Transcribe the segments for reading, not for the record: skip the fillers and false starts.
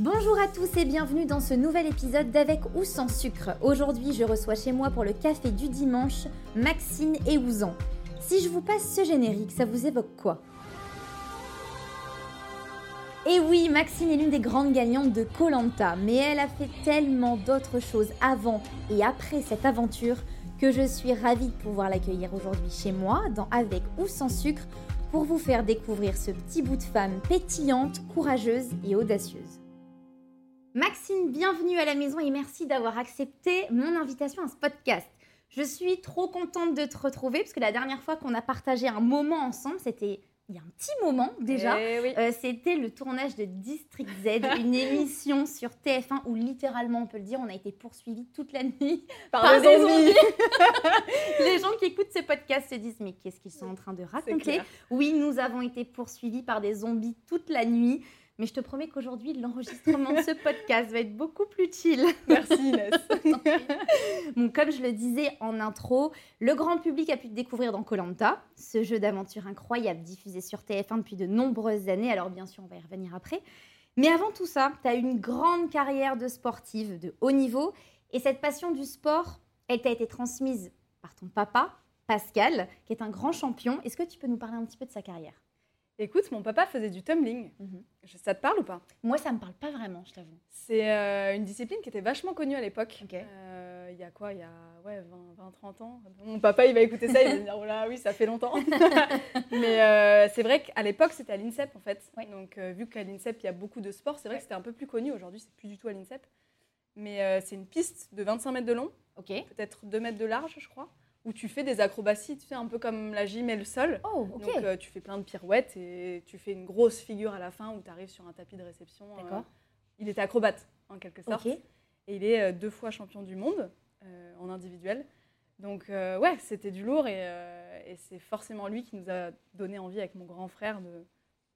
Bonjour à tous et bienvenue dans ce nouvel épisode d'Avec ou sans sucre. Aujourd'hui, je reçois chez moi pour le café du dimanche, Maxine Éouzan. Si je vous passe ce générique, ça vous évoque quoi ? Et oui, Maxine est l'une des grandes gagnantes de Koh-Lanta, mais elle a fait tellement d'autres choses avant et après cette aventure que je suis ravie de pouvoir l'accueillir aujourd'hui chez moi, dans Avec ou sans sucre, pour vous faire découvrir ce petit bout de femme pétillante, courageuse et audacieuse. Maxine, bienvenue à la maison et merci d'avoir accepté mon invitation à ce podcast. Je suis trop contente de te retrouver parce que la dernière fois qu'on a partagé un moment ensemble, c'était il y a un petit moment déjà. Oui. C'était le tournage de District Z, une émission sur TF1 où littéralement, on peut le dire, on a été poursuivis toute la nuit par des zombies. Les gens qui écoutent ce podcast se disent « Mais qu'est-ce qu'ils sont en train de raconter ?» Oui, nous avons été poursuivis par des zombies toute la nuit. Mais je te promets qu'aujourd'hui, l'enregistrement de ce podcast va être beaucoup plus chill. Merci Inès. Bon, comme je le disais en intro, le grand public a pu te découvrir dans Koh-Lanta, ce jeu d'aventure incroyable diffusé sur TF1 depuis de nombreuses années. Alors bien sûr, on va y revenir après. Mais avant tout ça, tu as une grande carrière de sportive de haut niveau. Et cette passion du sport, elle t'a été transmise par ton papa, Pascal, qui est un grand champion. Est-ce que tu peux nous parler un petit peu de sa carrière ? Écoute, mon papa faisait du tumbling. Ça te parle ou pas ? Moi, ça ne me parle pas vraiment, je t'avoue. C'est une discipline qui était vachement connue à l'époque. Il y a 20-30 ans. Mon papa, il va écouter ça, il va dire « Oh là, oui, ça fait longtemps ». Mais c'est vrai qu'à l'époque, c'était à l'INSEP, en fait. Oui. Donc, vu qu'à l'INSEP, il y a beaucoup de sports, c'est vrai que c'était un peu plus connu. Aujourd'hui, c'est plus du tout à l'INSEP. Mais c'est une piste de 25 mètres de long, peut-être 2 mètres de large, je crois. Où tu fais des acrobaties, tu sais, un peu comme la gym et le sol. Donc, tu fais plein de pirouettes et tu fais une grosse figure à la fin où tu arrives sur un tapis de réception. Il était acrobate, en quelque sorte. Et il est 2 fois champion du monde en individuel. Donc, c'était du lourd et c'est forcément lui qui nous a donné envie, avec mon grand frère,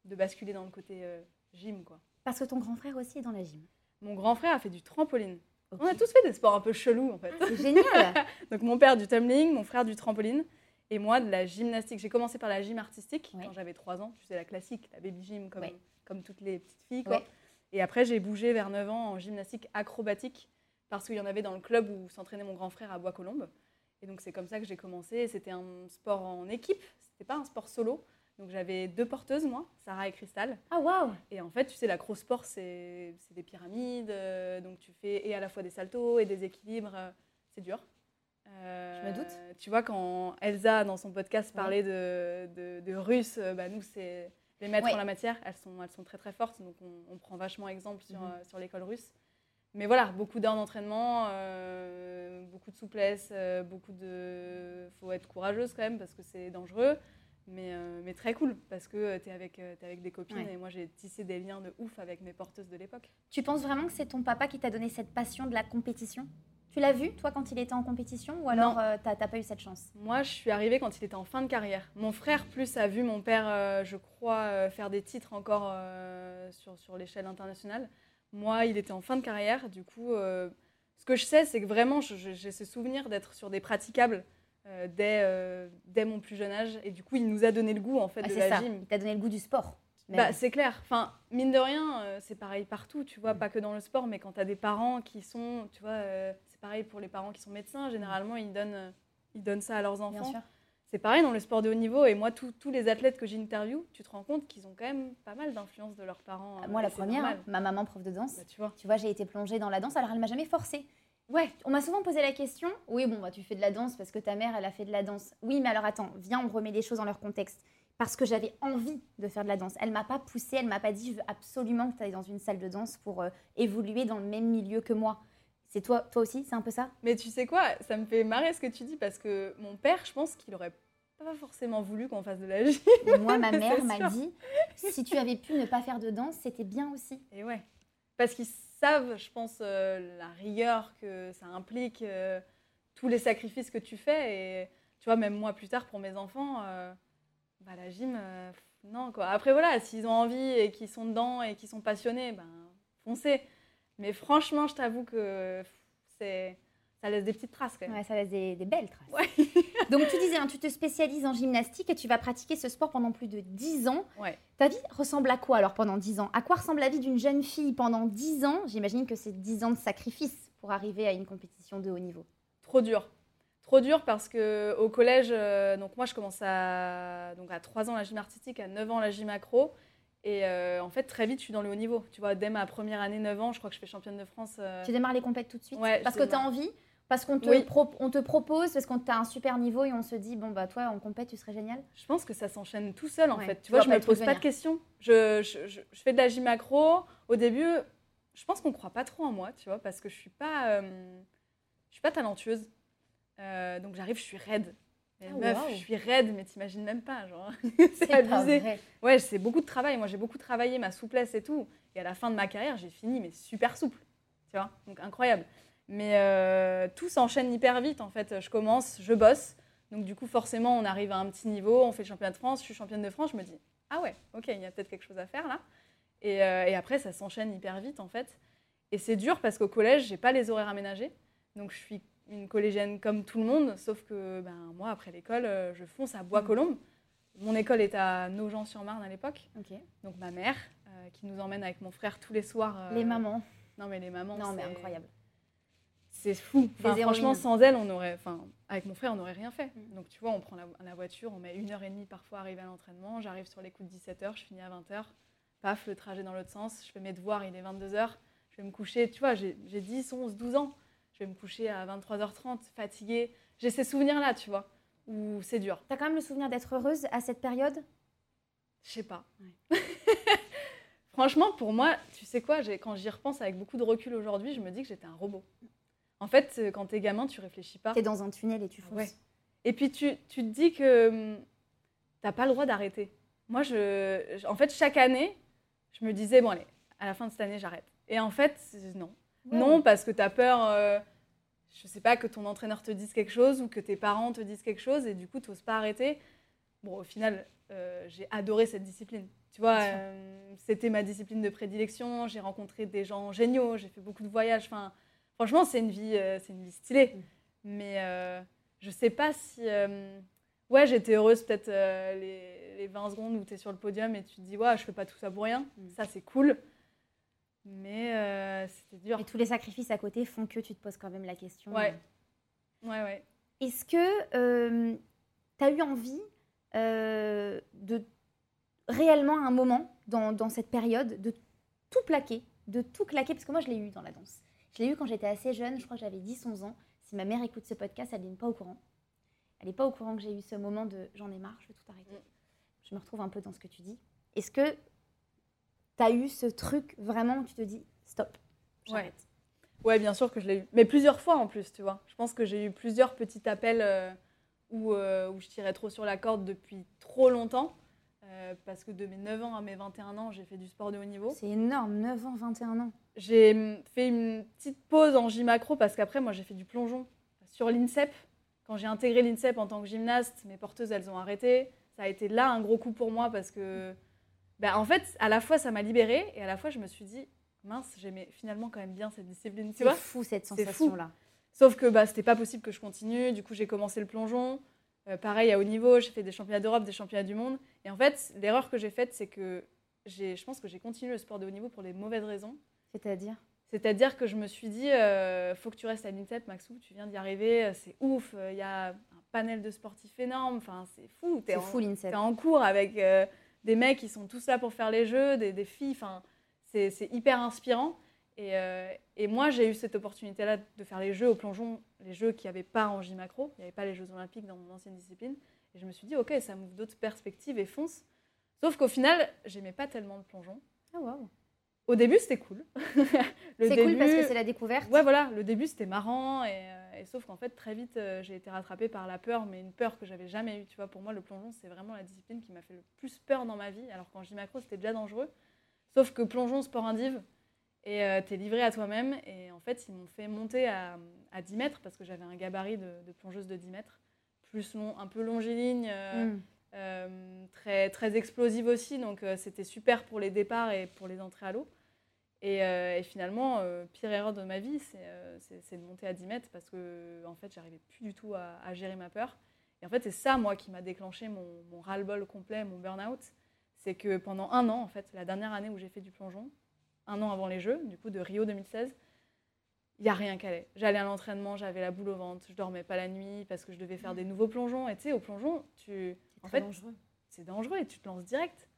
de basculer dans le côté gym, quoi. Parce que ton grand frère aussi est dans la gym. Mon grand frère a fait du trampoline. On a tous fait des sports un peu chelous, en fait. Ah, c'est génial. Donc, mon père du tumbling, mon frère du trampoline et moi de la gymnastique. J'ai commencé par la gym artistique quand j'avais 3 ans. Tu sais, la classique, la baby gym, comme toutes les petites filles, quoi. Et après, j'ai bougé vers 9 ans en gymnastique acrobatique parce qu'il y en avait dans le club où s'entraînait mon grand frère à Bois-Colombes. Et donc, c'est comme ça que j'ai commencé. C'était un sport en équipe, c'était pas un sport solo. Donc, j'avais 2 porteuses, moi, Sarah et Crystal. Ah, waouh! Et en fait, tu sais, l'acrosport, c'est des pyramides. Donc, tu fais et à la fois des saltos et des équilibres. C'est dur. Je me doute. Tu vois, quand Elsa, dans son podcast, parlait de Russes, nous, c'est les maîtres en la matière. Elles sont très, très fortes. Donc, on prend vachement exemple sur l'école russe. Mais voilà, beaucoup d'heures d'entraînement, beaucoup de souplesse, beaucoup de... Faut être courageuse quand même parce que c'est dangereux. Mais très cool, parce que t'es avec des copines et moi, j'ai tissé des liens de ouf avec mes porteuses de l'époque. Tu penses vraiment que c'est ton papa qui t'a donné cette passion de la compétition ? Tu l'as vu, toi, quand il était en compétition ? Ou alors t'as pas eu cette chance ? Moi, je suis arrivée quand il était en fin de carrière. Mon frère, plus, a vu mon père, je crois, faire des titres encore sur l'échelle internationale. Moi, il était en fin de carrière. Du coup, ce que je sais, c'est que vraiment, j'ai ce souvenir d'être sur des praticables dès mon plus jeune âge. Et du coup, il nous a donné le goût, en fait, de la gym. Il t'a donné le goût du sport. C'est clair. Enfin, mine de rien, c'est pareil partout, tu vois, pas que dans le sport, mais quand t'as des parents qui sont, tu vois, c'est pareil pour les parents qui sont médecins. Généralement, ils donnent ça à leurs enfants. Bien sûr. C'est pareil dans le sport de haut niveau. Et moi, tous les athlètes que j'interview, tu te rends compte qu'ils ont quand même pas mal d'influence de leurs parents. Moi, la première, ma maman, prof de danse, tu vois, j'ai été plongée dans la danse. Alors, elle m'a jamais forcée. Ouais, on m'a souvent posé la question, oui, bon, bah, tu fais de la danse parce que ta mère, elle a fait de la danse. Oui, mais alors attends, viens, on remet les choses dans leur contexte. Parce que j'avais envie de faire de la danse. Elle ne m'a pas poussée, elle ne m'a pas dit, je veux absolument que tu ailles dans une salle de danse pour évoluer dans le même milieu que moi. C'est toi aussi, c'est un peu ça ? Mais tu sais quoi, ça me fait marrer ce que tu dis parce que mon père, je pense qu'il aurait pas forcément voulu qu'on fasse de la gym. Moi, ma mère m'a dit, si tu avais pu ne pas faire de danse, c'était bien aussi. Et ouais, parce qu'il savent, je pense, la rigueur que ça implique, tous les sacrifices que tu fais. Et tu vois, même moi, plus tard, pour mes enfants, la gym, non, quoi. Après, voilà, s'ils ont envie et qu'ils sont dedans et qu'ils sont passionnés, foncez. Mais franchement, je t'avoue que c'est... Ça laisse des petites traces quand même. Ouais, ça laisse des belles traces. Ouais. Donc, tu disais, hein, tu te spécialises en gymnastique et tu vas pratiquer ce sport pendant plus de 10 ans. Ouais. Ta vie ressemble à quoi alors pendant 10 ans ? À quoi ressemble la vie d'une jeune fille pendant 10 ans ? J'imagine que c'est 10 ans de sacrifice pour arriver à une compétition de haut niveau. Trop dur. Trop dur parce qu'au collège, donc moi je commence à 3 ans la gym artistique, à 9 ans la gym accro. Et en fait, très vite, je suis dans le haut niveau. Tu vois, dès ma première année, 9 ans, je crois que je fais championne de France. Tu démarres les compètes tout de suite ouais, parce que tu as envie ? Parce qu'on te, on te propose, parce qu'on t'a un super niveau et on se dit, bon, bah, toi, en compète, tu serais génial. Je pense que ça s'enchaîne tout seul, en fait. Tu vois, je ne me pose pas de questions. Je fais de la gym accro. Au début, je pense qu'on ne croit pas trop en moi, tu vois, parce que je ne suis pas talentueuse. Donc, j'arrive, je suis raide. Mais meuf, wow. Je suis raide, mais t'imagines même pas. Genre. C'est abusé. Ouais, c'est beaucoup de travail. Moi, j'ai beaucoup travaillé ma souplesse et tout. Et à la fin de ma carrière, j'ai fini, mais super souple. Tu vois, donc incroyable. Mais tout s'enchaîne hyper vite, en fait. Je commence, je bosse. Donc, du coup, forcément, on arrive à un petit niveau. On fait le championnat de France. Je suis championne de France. Je me dis, ah ouais, OK, il y a peut-être quelque chose à faire, là. Et après, ça s'enchaîne hyper vite, en fait. Et c'est dur parce qu'au collège, je n'ai pas les horaires aménagés. Donc, je suis une collégienne comme tout le monde. Sauf que moi, après l'école, je fonce à Bois-Colombes. Mon école est à Nogent-sur-Marne à l'époque. Okay. Donc, ma mère, qui nous emmène avec mon frère tous les soirs. Les mamans. Non, mais les mamans, non, c'est... mais incroyable. C'est fou. Enfin, franchement, sans elle, avec mon frère, on n'aurait rien fait. Donc, tu vois, on prend la voiture, on met 1h30 parfois à arriver à l'entraînement. J'arrive sur les coups de 17h, je finis à 20h. Paf, le trajet dans l'autre sens. Je fais mes devoirs, il est 22h. Je vais me coucher. Tu vois, j'ai 10, 11, 12 ans. Je vais me coucher à 23h30, fatiguée. J'ai ces souvenirs-là, tu vois, où c'est dur. Tu as quand même le souvenir d'être heureuse à cette période ? Je sais pas. Ouais. Franchement, pour moi, tu sais quoi, quand j'y repense avec beaucoup de recul aujourd'hui, je me dis que j'étais un robot. En fait, quand t'es gamin, tu réfléchis pas. T'es dans un tunnel et tu fonces. Ouais. Et puis, tu te dis que t'as pas le droit d'arrêter. Moi, en fait, chaque année, je me disais, bon allez, à la fin de cette année, j'arrête. Et en fait, non. Ouais. Non, parce que t'as peur, je sais pas, que ton entraîneur te dise quelque chose ou que tes parents te disent quelque chose et du coup, t'oses pas arrêter. Bon, au final, j'ai adoré cette discipline. Tu vois, c'était ma discipline de prédilection. J'ai rencontré des gens géniaux, j'ai fait beaucoup de voyages, enfin... Franchement, c'est une vie stylée. Mais je ne sais pas si... j'étais heureuse peut-être les 20 secondes où tu es sur le podium et tu te dis « Ouais, je ne fais pas tout ça pour rien. » Ça, c'est cool. Mais c'était dur. Et tous les sacrifices à côté font que tu te poses quand même la question. Ouais. Est-ce que tu as eu envie de réellement, à un moment, dans cette période, de tout plaquer, Parce que moi, je l'ai eu dans la danse. Je l'ai eu quand j'étais assez jeune, je crois que j'avais 10-11 ans. Si ma mère écoute ce podcast, elle n'est pas au courant. Elle n'est pas au courant que j'ai eu ce moment de « j'en ai marre, je vais tout arrêter ». Je me retrouve un peu dans ce que tu dis. Est-ce que tu as eu ce truc vraiment où tu te dis « stop, j'arrête ». Ouais, bien sûr que je l'ai eu. Mais plusieurs fois en plus, tu vois. Je pense que j'ai eu plusieurs petits appels où je tirais trop sur la corde depuis trop longtemps. Parce que de mes 9 ans à mes 21 ans, j'ai fait du sport de haut niveau. C'est énorme, 9 ans, 21 ans. J'ai fait une petite pause en gym accro parce qu'après, moi, j'ai fait du plongeon sur l'INSEP. Quand j'ai intégré l'INSEP en tant que gymnaste, mes porteuses, elles ont arrêté. Ça a été là un gros coup pour moi parce que, en fait, à la fois, ça m'a libérée et à la fois, je me suis dit, mince, j'aimais finalement quand même bien cette discipline. Tu vois ? C'est fou, cette sensation-là. Sauf que c'était pas possible que je continue. Du coup, j'ai commencé le plongeon. Pareil, à haut niveau, j'ai fait des championnats d'Europe, des championnats du monde. Et en fait, l'erreur que j'ai faite, c'est que je pense que j'ai continué le sport de haut niveau pour les mauvaises raisons. C'est-à-dire que je me suis dit, faut que tu restes à l'INSEP, Maxou, tu viens d'y arriver, c'est ouf, il y a un panel de sportifs énorme, enfin, c'est fou. T'es en cours avec des mecs qui sont tous là pour faire les jeux, des filles, enfin, c'est hyper inspirant. Et moi, j'ai eu cette opportunité-là de faire les jeux au plongeon, les jeux qu'il n'y avait pas en gym accro, il n'y avait pas les Jeux Olympiques dans mon ancienne discipline. Et je me suis dit, OK, ça m'ouvre d'autres perspectives et fonce. Sauf qu'au final, je n'aimais pas tellement le plongeon. Ah, waouh! Au début, c'était cool. Cool parce que c'est la découverte. Ouais, voilà. Le début, c'était marrant. Et sauf qu'en fait, très vite, j'ai été rattrapée par la peur, mais une peur que je n'avais jamais eue. Tu vois, pour moi, le plongeon, c'est vraiment la discipline qui m'a fait le plus peur dans ma vie. Alors qu'en gym accro, c'était déjà dangereux. Sauf que plongeon, sport indiv, et t'es livrée à toi-même. Et en fait, ils m'ont fait monter à 10 mètres parce que j'avais un gabarit de plongeuse de 10 mètres, plus long, un peu longiligne, très, très explosive aussi. Donc, c'était super pour les départs et pour les entrées à l'eau. Et finalement, pire erreur de ma vie, c'est de monter à 10 mètres parce que en fait, j'arrivais plus du tout à gérer ma peur. Et en fait, c'est ça, moi, qui m'a déclenché mon ras-le-bol complet, mon burn-out. C'est que pendant un an, en fait, la dernière année où j'ai fait du plongeon, un an avant les Jeux, du coup, de Rio 2016, il n'y a rien qui allait. J'allais à l'entraînement, j'avais la boule au ventre, je ne dormais pas la nuit parce que je devais faire des nouveaux plongeons. Et tu sais, au plongeon, c'est dangereux et tu te lances direct.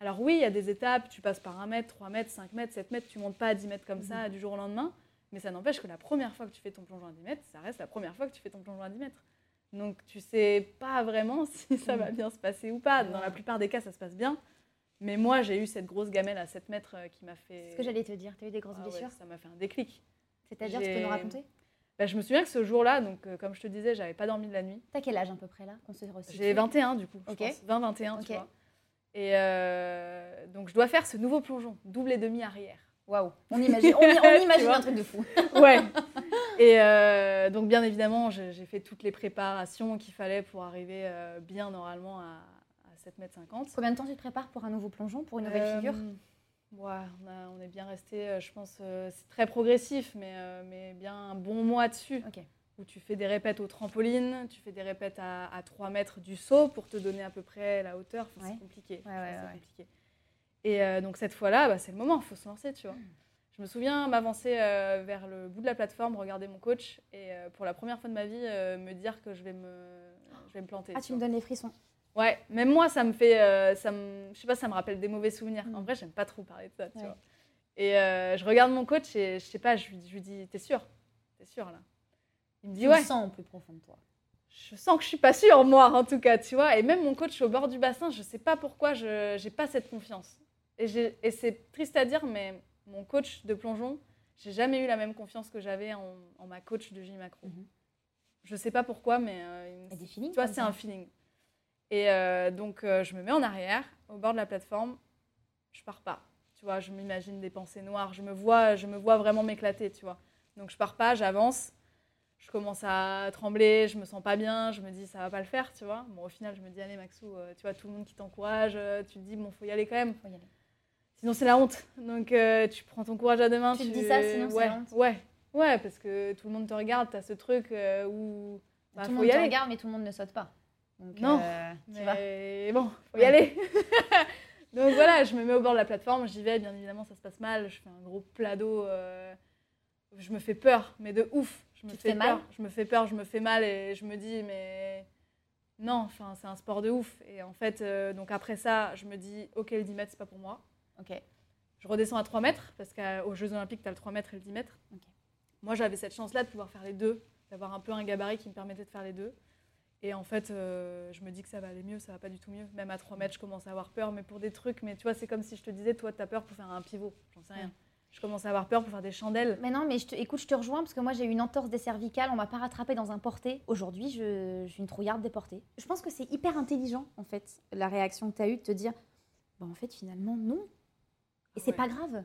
Alors oui, il y a des étapes, tu passes par 1 mètre, 3 mètres, 5 mètres, 7 mètres, tu ne montes pas à 10 mètres comme ça du jour au lendemain. Mais ça n'empêche que la première fois que tu fais ton plongeon à 10 mètres, ça reste la première fois que tu fais ton plongeon à 10 mètres. Donc tu ne sais pas vraiment si ça va bien se passer ou pas. Dans la plupart des cas, ça se passe bien. Mais moi, j'ai eu cette grosse gamelle à 7 mètres qui m'a fait... C'est ce que j'allais te dire, tu as eu des grosses blessures. Ouais, ça m'a fait un déclic. C'est-à-dire, tu peux nous raconter? Je me souviens que ce jour-là, donc, comme je te disais, je n'avais pas dormi de la nuit. Tu as quel âge à peu près là qu'on se resitue? J'ai 21 du coup, je pense. 20-21, tu vois. Et donc, je dois faire ce nouveau plongeon, double et demi arrière. Waouh, on imagine un truc de fou. Ouais. Et donc, bien évidemment, j'ai fait toutes les préparations qu'il fallait pour arriver bien normalement à 7,50 m. Combien de temps tu te prépares pour un nouveau plongeon, pour une nouvelle figure? Ouais, on est bien resté, je pense, c'est très progressif, mais bien un bon mois dessus. Okay. Où tu fais des répètes au trampoline, tu fais des répètes à 3 mètres du saut pour te donner à peu près la hauteur. Enfin, ouais. C'est compliqué. Compliqué. Et donc cette fois-là, c'est le moment, il faut se lancer, tu vois. Je me souviens m'avancer vers le bout de la plateforme, regarder mon coach et pour la première fois de ma vie, me dire que je vais me planter. Ah, tu me donnes les frissons. Ouais, même moi, ça me fait, je sais pas, ça me rappelle des mauvais souvenirs. En vrai, j'aime pas trop parler de ça, tu vois. Et je regarde mon coach et je sais pas, je lui dis, t'es sûr là. Il me dit ouais. Tu sens au plus profond de toi. Je sens que je suis pas sûre, moi, en tout cas, tu vois. Et même mon coach au bord du bassin, je sais pas pourquoi, j'ai pas cette confiance. Et c'est triste à dire, mais mon coach de plongeon, j'ai jamais eu la même confiance que j'avais en ma coach de gym accro. Mm-hmm. Je sais pas pourquoi, mais tu vois, c'est un feeling. Et donc, je me mets en arrière, au bord de la plateforme, je pars pas. Tu vois, je m'imagine des pensées noires, je me vois vraiment m'éclater, tu vois. Donc, je pars pas, j'avance, je commence à trembler, je me sens pas bien, je me dis ça va pas le faire, tu vois. Bon, au final, je me dis allez Maxou, tu vois, tout le monde qui t'encourage, tu te dis bon, faut y aller quand même. Faut y aller. Sinon, c'est la honte. Donc, tu prends ton courage à deux mains. Tu te dis ça, sinon c'est la honte. Ouais, parce que tout le monde te regarde, t'as ce truc où bah, faut y aller. Tout le monde te regarde, mais tout le monde ne saute pas. Donc, non, mais bon, faut y aller. Donc voilà, je me mets au bord de la plateforme, j'y vais, bien évidemment, ça se passe mal. Je fais un gros plat d'eau, je me fais peur, mais de ouf. Je me fais mal et je me dis, mais non, enfin, c'est un sport de ouf. Et en fait, donc après ça, je me dis, ok, le 10 mètres, c'est pas pour moi. Ok. Je redescends à 3 mètres, parce qu'aux Jeux Olympiques, tu as le 3 mètres et le 10 mètres. Okay. Moi, j'avais cette chance-là de pouvoir faire les deux, d'avoir un peu un gabarit qui me permettait de faire les deux. Et en fait, je me dis que ça va aller mieux, ça va pas du tout mieux. Même à 3 mètres, je commence à avoir peur, mais pour des trucs. Mais tu vois, c'est comme si je te disais, toi, t'as peur pour faire un pivot. J'en sais rien. Je commence à avoir peur pour faire des chandelles. Mais non, mais écoute, je te rejoins parce que moi, j'ai eu une entorse des cervicales. On m'a pas rattrapée dans un porté. Aujourd'hui, je suis une trouillarde des portés. Je pense que c'est hyper intelligent, en fait, la réaction que t'as eue de te dire, en fait, finalement, non. Et c'est pas grave.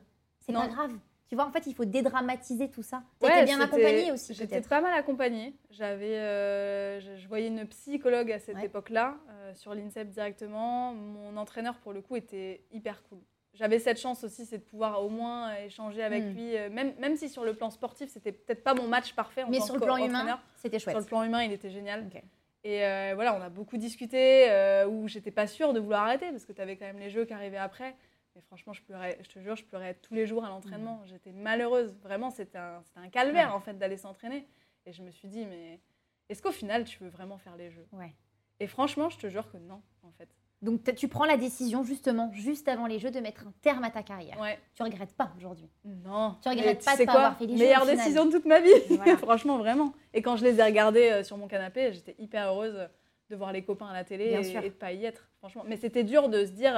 Tu vois, en fait, il faut dédramatiser tout ça. Tu étais bien accompagnée aussi, peut-être. J'étais pas mal accompagnée. Je voyais une psychologue à cette époque-là, sur l'INSEP directement. Mon entraîneur, pour le coup, était hyper cool. J'avais cette chance aussi, c'est de pouvoir au moins échanger avec lui. Même si sur le plan sportif, c'était peut-être pas mon match parfait. Mais sur le plan humain, c'était chouette. Sur le plan humain, il était génial. Okay. Et voilà, on a beaucoup discuté, où j'étais pas sûre de vouloir arrêter, parce que t'avais quand même les Jeux qui arrivaient après. Et franchement, je pleurais, je te jure, je pleurais tous les jours à l'entraînement. J'étais malheureuse. Vraiment, c'était un calvaire, en fait, d'aller s'entraîner. Et je me suis dit, mais est-ce qu'au final, tu veux vraiment faire les Jeux ? Ouais. Et franchement, je te jure que non, en fait. Donc, tu prends la décision, justement, juste avant les Jeux, de mettre un terme à ta carrière. Ouais. Tu ne regrettes pas, aujourd'hui ? Non. Tu ne regrettes pas de ne pas avoir fait les Jeux ? Meilleure décision de toute ma vie. Voilà. Franchement, vraiment. Et quand je les ai regardés sur mon canapé, j'étais hyper heureuse de voir les copains à la télé et de ne pas y être, franchement. Mais c'était dur de se dire...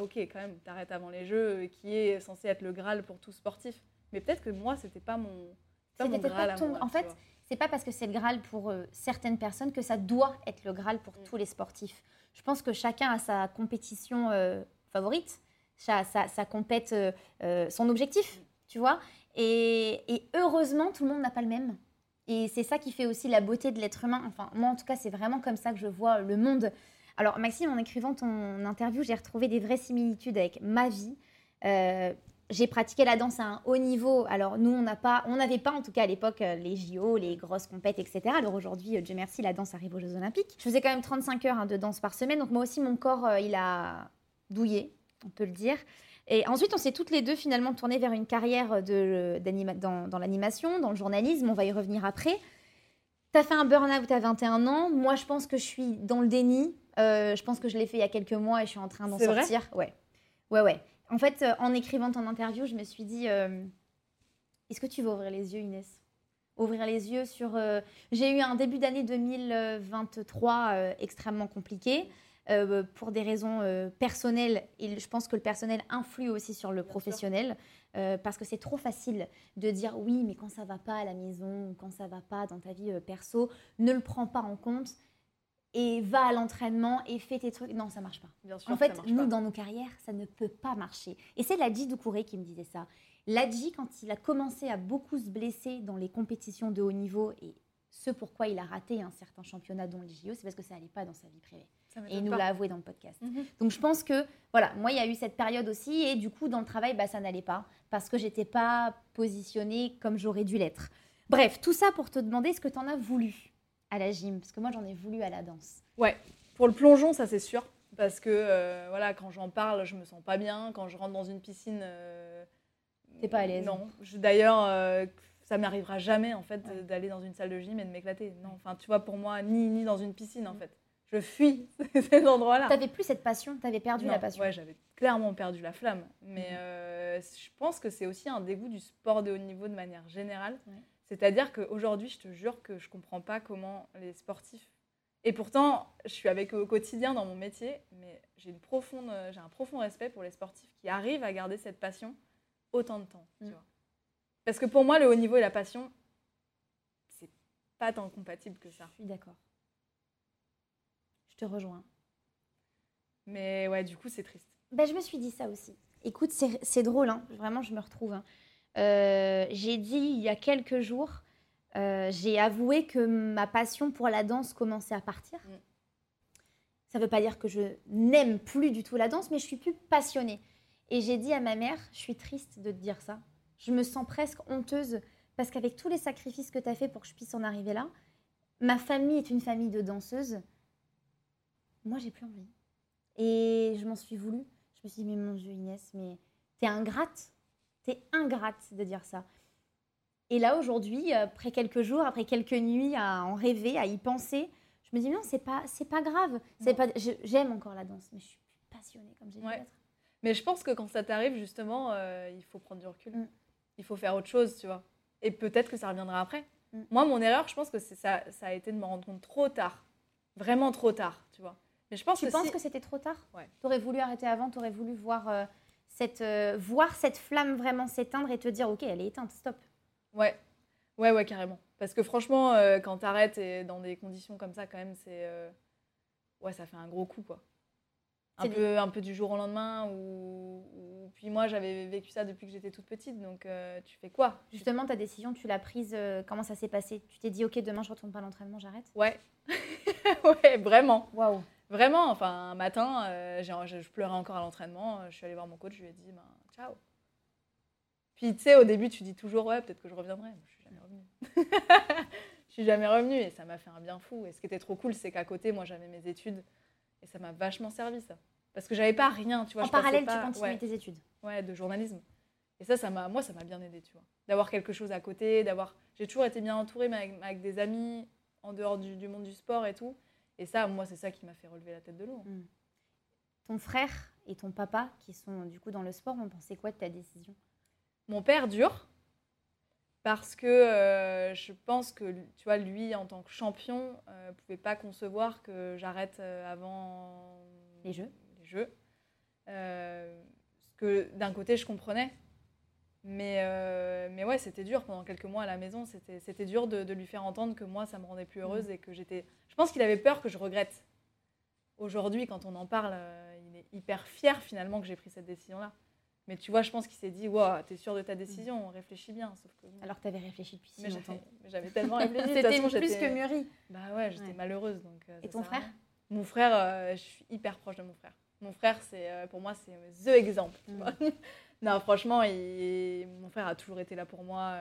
ok, quand même, t'arrêtes avant les Jeux, qui est censé être le Graal pour tout sportif. Mais peut-être que moi, c'était pas mon Graal. En fait, c'est pas parce que c'est le Graal pour certaines personnes que ça doit être le Graal pour tous les sportifs. Je pense que chacun a sa compétition favorite, sa compète, son objectif, tu vois. Et heureusement, tout le monde n'a pas le même. Et c'est ça qui fait aussi la beauté de l'être humain. Enfin, moi, en tout cas, c'est vraiment comme ça que je vois le monde. Alors Maxime, en écrivant ton interview, j'ai retrouvé des vraies similitudes avec ma vie. j'ai pratiqué la danse à un haut niveau. Alors, nous, on n'avait pas, en tout cas à l'époque, les JO, les grosses compètes, etc. Alors aujourd'hui, Dieu merci, la danse arrive aux Jeux Olympiques. Je faisais quand même 35 heures de danse par semaine. Donc moi aussi, mon corps, il a douillé, on peut le dire. Et ensuite, on s'est toutes les deux finalement tournées vers une carrière dans l'animation, dans le journalisme. On va y revenir après. T'as fait un burn-out à 21 ans. Moi, je pense que je suis dans le déni. Je pense que je l'ai fait il y a quelques mois et je suis en train d'en sortir. C'est vrai ? Ouais. En fait, en écrivant ton interview, je me suis dit est-ce que tu veux ouvrir les yeux, Inès ? Ouvrir les yeux sur… J'ai eu un début d'année 2023 extrêmement compliqué pour des raisons personnelles. Et je pense que le personnel influe aussi sur le professionnel parce que c'est trop facile de dire « oui, mais quand ça ne va pas à la maison, quand ça ne va pas dans ta vie perso, ne le prends pas en compte ». Et va à l'entraînement et fais tes trucs. Non, ça ne marche pas. Bien sûr, en fait, nous, dans nos carrières, ça ne peut pas marcher. Et c'est Ladji Dukouré qui me disait ça. Ladji, quand il a commencé à beaucoup se blesser dans les compétitions de haut niveau, et ce pourquoi il a raté un certain championnat dont les JO, c'est parce que ça n'allait pas dans sa vie privée. Et il nous l'a avoué dans le podcast. Mm-hmm. Donc, je pense que, voilà, moi, il y a eu cette période aussi. Et du coup, dans le travail, ça n'allait pas. Parce que je n'étais pas positionnée comme j'aurais dû l'être. Bref, tout ça pour te demander est-ce que tu en as voulu à la gym, parce que moi j'en ai voulu à la danse. Ouais, pour le plongeon, ça c'est sûr, parce que voilà, quand j'en parle, je me sens pas bien. Quand je rentre dans une piscine, t'es pas à l'aise. Non, d'ailleurs, ça m'arrivera jamais en fait d'aller dans une salle de gym et de m'éclater. Non, enfin, tu vois, pour moi, ni dans une piscine en fait. Je fuis ces endroits-là. T'avais plus cette passion, t'avais perdu la passion. Ouais, j'avais clairement perdu la flamme. Mais je pense que c'est aussi un dégoût du sport de haut niveau de manière générale. Ouais. C'est-à-dire qu'aujourd'hui, je te jure que je ne comprends pas comment les sportifs… Et pourtant, je suis avec eux au quotidien dans mon métier, mais j'ai un profond respect pour les sportifs qui arrivent à garder cette passion autant de temps. Tu vois. Parce que pour moi, le haut niveau et la passion, ce n'est pas tant compatible que ça. Je suis d'accord. Je te rejoins. Mais ouais, du coup, c'est triste. Je me suis dit ça aussi. Écoute, c'est drôle, hein. Vraiment, je me retrouve… j'ai dit il y a quelques jours, j'ai avoué que ma passion pour la danse commençait à partir. Ça ne veut pas dire que je n'aime plus du tout la danse, mais je ne suis plus passionnée. Et j'ai dit à ma mère, je suis triste de te dire ça. Je me sens presque honteuse parce qu'avec tous les sacrifices que tu as fait pour que je puisse en arriver là, ma famille est une famille de danseuses. Moi, je n'ai plus envie. Et je m'en suis voulu. Je me suis dit, mais mon Dieu, Inès, mais tu es ingrate. C'est ingrate de dire ça. Et là, aujourd'hui, après quelques jours, après quelques nuits à en rêver, à y penser, je me dis non, c'est pas grave. J'aime encore la danse, mais je suis plus passionnée comme j'ai dû l'être. Mais je pense que quand ça t'arrive, justement, il faut prendre du recul. Il faut faire autre chose, tu vois. Et peut-être que ça reviendra après. Moi, mon erreur, je pense que ça a été de me rendre compte trop tard. Vraiment trop tard, tu vois. Mais je pense que c'était trop tard ? Ouais. T'aurais voulu arrêter avant, t'aurais voulu voir… voir cette flamme vraiment s'éteindre et te dire « Ok, elle est éteinte, stop ». Ouais, carrément. Parce que franchement, quand t'arrêtes et dans des conditions comme ça, quand même, c'est… ça fait un gros coup, quoi. Un peu du jour au lendemain. Puis moi, j'avais vécu ça depuis que j'étais toute petite, donc tu fais quoi ? Justement, ta décision, tu l'as prise, comment ça s'est passé ? Tu t'es dit « Ok, demain, je retourne pas à l'entraînement, j'arrête ». Ouais. Ouais, vraiment. Waouh. Vraiment, un matin, je pleurais encore à l'entraînement. Je suis allée voir mon coach, je lui ai dit « ciao ». Puis tu sais, au début, tu dis toujours « ouais, peut-être que je reviendrai ». Je suis jamais revenue. Je suis jamais revenue et ça m'a fait un bien fou. Et ce qui était trop cool, c'est qu'à côté, moi, j'avais mes études et ça m'a vachement servi, ça. Parce que j'avais pas rien, tu vois. En parallèle, tu continuais tes études. Ouais, de journalisme. Et ça m'a bien aidée, tu vois. D'avoir quelque chose à côté, j'ai toujours été bien entourée, mais avec des amis en dehors du monde du sport et tout. Et ça, moi, c'est ça qui m'a fait relever la tête de l'eau. Ton frère et ton papa, qui sont du coup dans le sport, ont pensé quoi de ta décision ? Mon père, dur, parce que je pense que, tu vois, lui, en tant que champion, ne pouvait pas concevoir que j'arrête avant les Jeux. Que d'un côté, je comprenais. Mais ouais, c'était dur. Pendant quelques mois à la maison, c'était dur de lui faire entendre que moi, ça me rendait plus heureuse et que j'étais… Je pense qu'il avait peur que je regrette. Aujourd'hui, quand on en parle, il est hyper fier finalement que j'ai pris cette décision-là. Mais tu vois, je pense qu'il s'est dit « Wow, t'es sûre de ta décision, réfléchis bien. » Sauf que… Alors que t'avais réfléchi depuis si longtemps. Mais j'avais tellement réfléchi. C'était plus que mûri. J'étais malheureuse. Donc, et ton frère ? Mon frère, je suis hyper proche de mon frère. Mon frère, pour moi, c'est the exemple. Non, franchement, mon frère a toujours été là pour moi.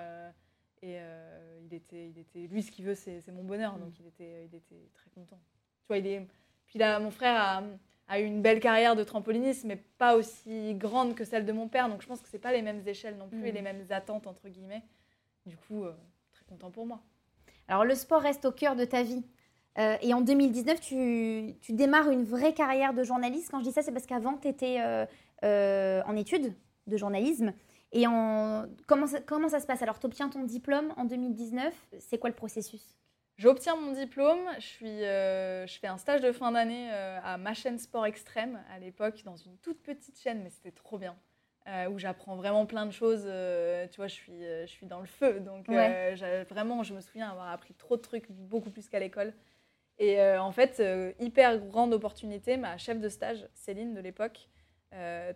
Lui, ce qu'il veut, c'est mon bonheur. Donc, il était très content. Tu vois, puis là, mon frère a eu une belle carrière de trampoliniste, mais pas aussi grande que celle de mon père. Donc, je pense que ce n'est pas les mêmes échelles non plus et les mêmes attentes, entre guillemets. Du coup, très content pour moi. Alors, le sport reste au cœur de ta vie. Et en 2019, tu démarres une vraie carrière de journaliste. Quand je dis ça, c'est parce qu'avant, tu étais en études de journalisme. Et comment ça se passe ? Alors, tu obtiens ton diplôme en 2019. C'est quoi le processus ? J'obtiens mon diplôme. Je fais un stage de fin d'année à ma chaîne Sport Extrême, à l'époque, dans une toute petite chaîne, mais c'était trop bien, où j'apprends vraiment plein de choses. Tu vois, je suis dans le feu. Donc, ouais. Vraiment, je me souviens avoir appris trop de trucs, beaucoup plus qu'à l'école. Et en fait, hyper grande opportunité, ma chef de stage, Céline de l'époque,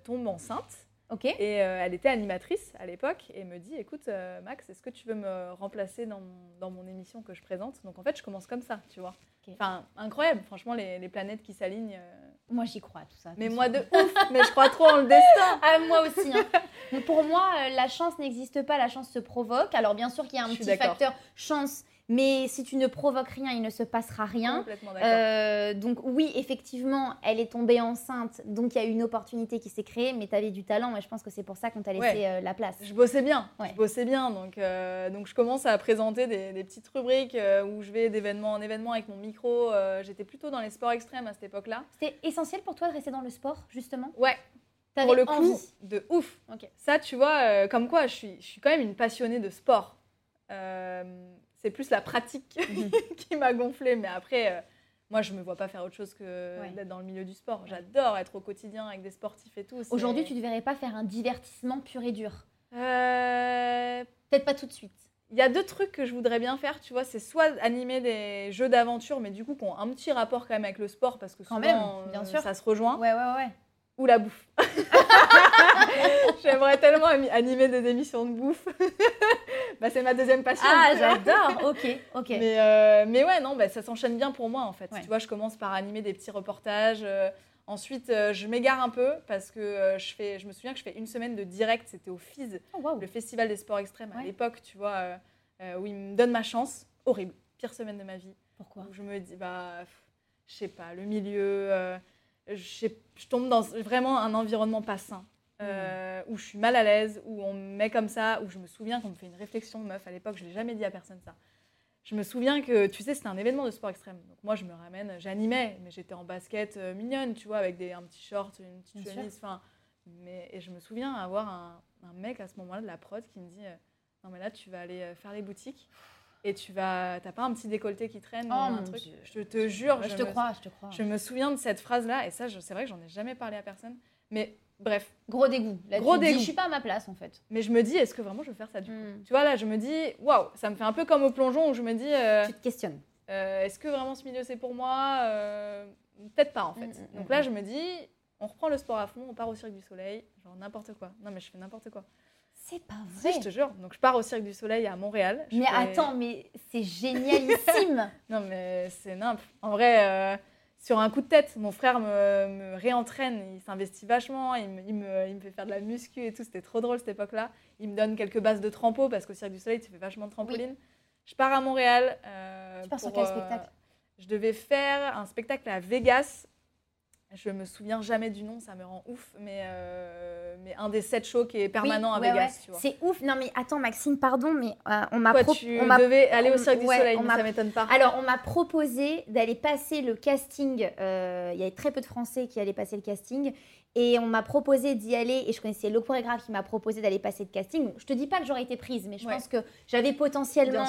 tombe enceinte. Okay. Et elle était animatrice à l'époque et me dit, écoute Max, est-ce que tu veux me remplacer dans mon émission que je présente ? Donc en fait, je commence comme ça, tu vois. Okay. Enfin, incroyable, franchement, les planètes qui s'alignent. Moi, j'y crois, tout ça. Mais moi, de ouf, mais je crois trop en le destin. Ah, moi aussi. Hein. Mais pour moi, la chance n'existe pas, la chance se provoque. Alors bien sûr qu'il y a un petit facteur chance, mais si tu ne provoques rien, il ne se passera rien. Complètement d'accord. Donc oui, effectivement, elle est tombée enceinte, donc il y a eu une opportunité qui s'est créée, mais tu avais du talent et je pense que c'est pour ça qu'on t'a laissé la place. Je bossais bien, donc je commence à présenter des petites rubriques où je vais d'événement en événement avec mon micro. J'étais plutôt dans les sports extrêmes à cette époque-là. C'était essentiel pour toi de rester dans le sport, justement ? Ouais. T'avais pour le coup, envie. De ouf. Okay. Ça, tu vois, comme quoi, je suis quand même une passionnée de sport. C'est plus la pratique qui m'a gonflée. Mais après, moi, je ne me vois pas faire autre chose que d'être dans le milieu du sport. Ouais. J'adore être au quotidien avec des sportifs et tout. Aujourd'hui, tu ne te verrais pas faire un divertissement pur et dur ? Peut-être pas tout de suite. Il y a deux trucs que je voudrais bien faire, tu vois. C'est soit animer des jeux d'aventure, mais du coup, qui ont un petit rapport quand même avec le sport, parce que souvent, bien sûr. Ça se rejoint. Ouais. Ou la bouffe. J'aimerais tellement animer des émissions de bouffe. C'est ma deuxième passion. Ah, j'adore. Ok. Mais ouais, non, ça s'enchaîne bien pour moi en fait. Ouais. Tu vois, je commence par animer des petits reportages. Ensuite, je m'égare un peu parce que je me souviens que je fais une semaine de direct. C'était au FIS, le Festival des Sports Extrêmes à l'époque, tu vois, où ils me donnent ma chance. Horrible. Pire semaine de ma vie. Pourquoi ? Je me dis, je sais pas, le milieu... je tombe dans vraiment un environnement pas sain, où je suis mal à l'aise, où on me met comme ça, où je me souviens qu'on me fait une réflexion de meuf à l'époque, je l'ai jamais dit à personne ça. Je me souviens que, tu sais, c'était un événement de sport extrême. Donc moi, je me ramène, j'animais, mais j'étais en basket mignonne, tu vois, avec un petit short, une petite chemise. Enfin, et je me souviens avoir un mec à ce moment-là de la prod qui me dit « Non mais là, tu vas aller faire les boutiques ». Et t'as pas un petit décolleté qui traîne ou un truc. Dieu. Je te jure. Je te crois. Je me souviens de cette phrase-là. Et ça, c'est vrai que j'en ai jamais parlé à personne. Mais bref. Gros dégoût. Je suis pas à ma place, en fait. Mais je me dis, est-ce que vraiment je veux faire ça du coup ? Tu vois, là, je me dis, waouh, ça me fait un peu comme au plongeon où je me dis... tu te questionnes. Est-ce que vraiment ce milieu, c'est pour moi ? Peut-être pas, en fait. Donc là, je me dis, on reprend le sport à fond, on part au Cirque du Soleil. Genre n'importe quoi. Non, mais je fais n'importe quoi. C'est pas vrai. Si, je te jure. Donc, je pars au Cirque du Soleil à Montréal. Attends, mais c'est génialissime. Non, mais c'est nimp. En vrai, sur un coup de tête, mon frère me réentraîne. Il s'investit vachement. Il me fait faire de la muscu et tout. C'était trop drôle, cette époque-là. Il me donne quelques bases de trampo parce qu'au Cirque du Soleil, tu fais vachement de trampoline. Oui. Je pars à Montréal. Tu pars sur quel spectacle ? Je devais faire un spectacle à Vegas. Je me souviens jamais du nom, ça me rend ouf, mais un des 7 shows qui est permanent à Vegas, tu vois. C'est ouf. Non mais attends Maxime, pardon, mais on m'a proposé... Tu devais aller au Cirque du Soleil, mais ça m'étonne pas. Alors on m'a proposé d'aller passer le casting, il y avait très peu de Français qui allaient passer le casting, et on m'a proposé d'y aller, et je connaissais le chorégraphe qui m'a proposé d'aller passer le casting. Bon, je te dis pas que j'aurais été prise, mais je pense que j'avais potentiellement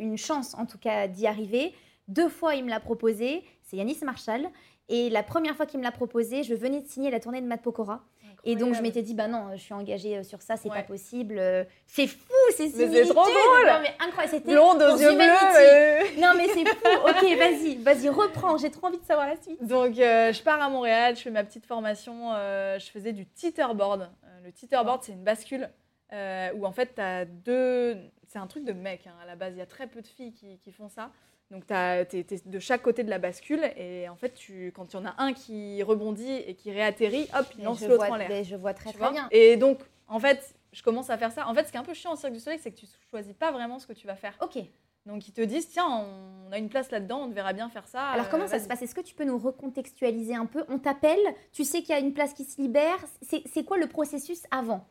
une chance en tout cas d'y arriver. 2 fois il me l'a proposé, c'est Yanis Marshall. Et la première fois qu'il me l'a proposé, je venais de signer la tournée de Matt Pokora. Incroyable. Et donc, je m'étais dit, non, je suis engagée sur ça, c'est pas possible. C'est fou, c'est similitude. Mais c'est trop drôle. Non, mais incroyable. C'était blonde aux yeux bleus. Non, mais c'est fou. OK, vas-y, reprends. J'ai trop envie de savoir la suite. Donc, je pars à Montréal, je fais ma petite formation. Je faisais du teeterboard. Le teeterboard, c'est une bascule où, en fait, t'as 2... C'est un truc de mec, hein, à la base. Il y a très peu de filles qui font ça. Donc, t'es de chaque côté de la bascule et en fait, quand il y en a un qui rebondit et qui réatterrit, hop, il lance l'autre en l'air. Je vois très bien. Et donc, en fait, je commence à faire ça. En fait, ce qui est un peu chiant au Cirque du Soleil, c'est que tu choisis pas vraiment ce que tu vas faire. Ok. Donc, ils te disent, tiens, on a une place là-dedans, on te verra bien faire ça. Alors, comment ça se passe ? Est-ce que tu peux nous recontextualiser un peu ? On t'appelle, tu sais qu'il y a une place qui se libère. C'est quoi le processus avant ?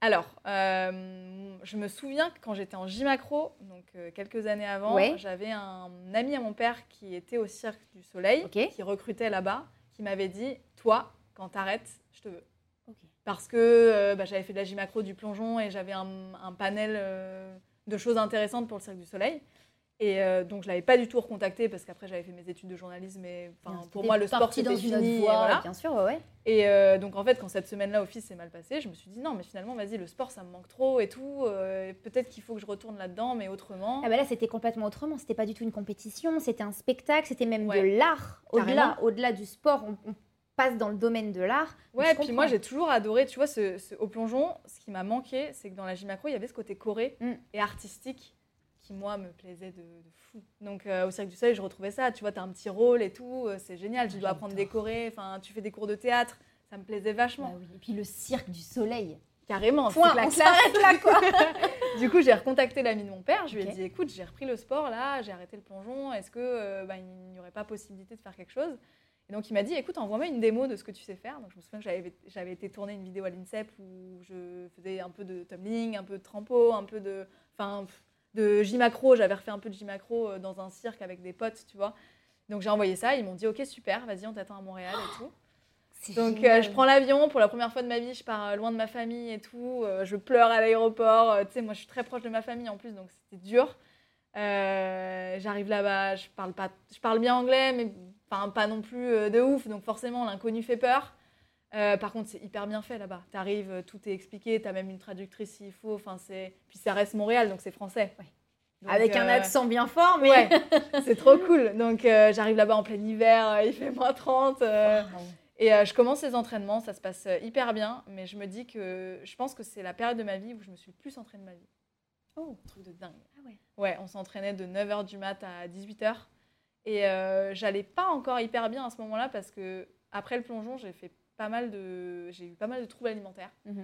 Alors, je me souviens que quand j'étais en gym accro, donc quelques années avant, j'avais un ami à mon père qui était au Cirque du Soleil, qui recrutait là-bas, qui m'avait dit, toi, quand t'arrêtes, je te veux. Okay. Parce que j'avais fait de la gym accro, du plongeon et j'avais un panel... de choses intéressantes pour le Cirque du Soleil. Et donc, je ne l'avais pas du tout recontacté parce qu'après, j'avais fait mes études de journalisme. Et pour moi, le sport, c'était fini. Voilà. Bien sûr, ouais. Et donc, en fait, quand cette semaine-là, au FIS, s'est mal passée, je me suis dit non, mais finalement, vas-y, le sport, ça me manque trop et tout. Peut-être qu'il faut que je retourne là-dedans, mais autrement. Ah bah là, c'était complètement autrement. Ce n'était pas du tout une compétition. C'était un spectacle. C'était même de l'art. Au-delà du sport, on passe dans le domaine de l'art. Ouais, puis moi j'ai toujours adoré, tu vois, au plongeon, ce qui m'a manqué, c'est que dans la gym accro, il y avait ce côté choré et artistique qui, moi, me plaisait de fou. Donc au Cirque du Soleil, je retrouvais ça, tu vois, t'as un petit rôle et tout, c'est génial, tu dois apprendre des chorés, enfin, tu fais des cours de théâtre, ça me plaisait vachement. Bah oui. Et puis le Cirque du Soleil. Carrément, c'est la classe. S'arrête là, quoi. Du coup, j'ai recontacté l'ami de mon père, je lui ai dit, écoute, j'ai repris le sport là, j'ai arrêté le plongeon, est-ce que il n'y aurait pas possibilité de faire quelque chose ? Et donc, il m'a dit, écoute, envoie-moi une démo de ce que tu sais faire. Donc, je me souviens que j'avais été tourner une vidéo à l'INSEP où je faisais un peu de tumbling, un peu de trampo, un peu de gym accro. J'avais refait un peu de gym accro dans un cirque avec des potes, tu vois. Donc, j'ai envoyé ça. Ils m'ont dit, OK, super, vas-y, on t'attend à Montréal et tout. C'est donc, je prends l'avion. Pour la première fois de ma vie, je pars loin de ma famille et tout. Je pleure à l'aéroport. Tu sais, moi, je suis très proche de ma famille en plus, donc c'était dur. J'arrive là-bas, je parle bien anglais, mais... Enfin, pas non plus de ouf, donc forcément, l'inconnu fait peur. Par contre, c'est hyper bien fait là-bas. T'arrives, tout est expliqué, t'as même une traductrice s'il faut. Enfin, puis ça reste Montréal, donc c'est français. Ouais. Donc, avec un accent bien fort, mais... Ouais, c'est trop cool. Donc, j'arrive là-bas en plein hiver, il fait moins 30. Et je commence les entraînements, ça se passe hyper bien. Mais je me dis que... Je pense que c'est la période de ma vie où je me suis le plus entraînée de ma vie. Oh, truc de dingue. Ah ouais. Ouais, on s'entraînait de 9h du mat à 18h. Et j'allais pas encore hyper bien à ce moment-là parce que après le plongeon, j'ai eu pas mal de troubles alimentaires. Mmh.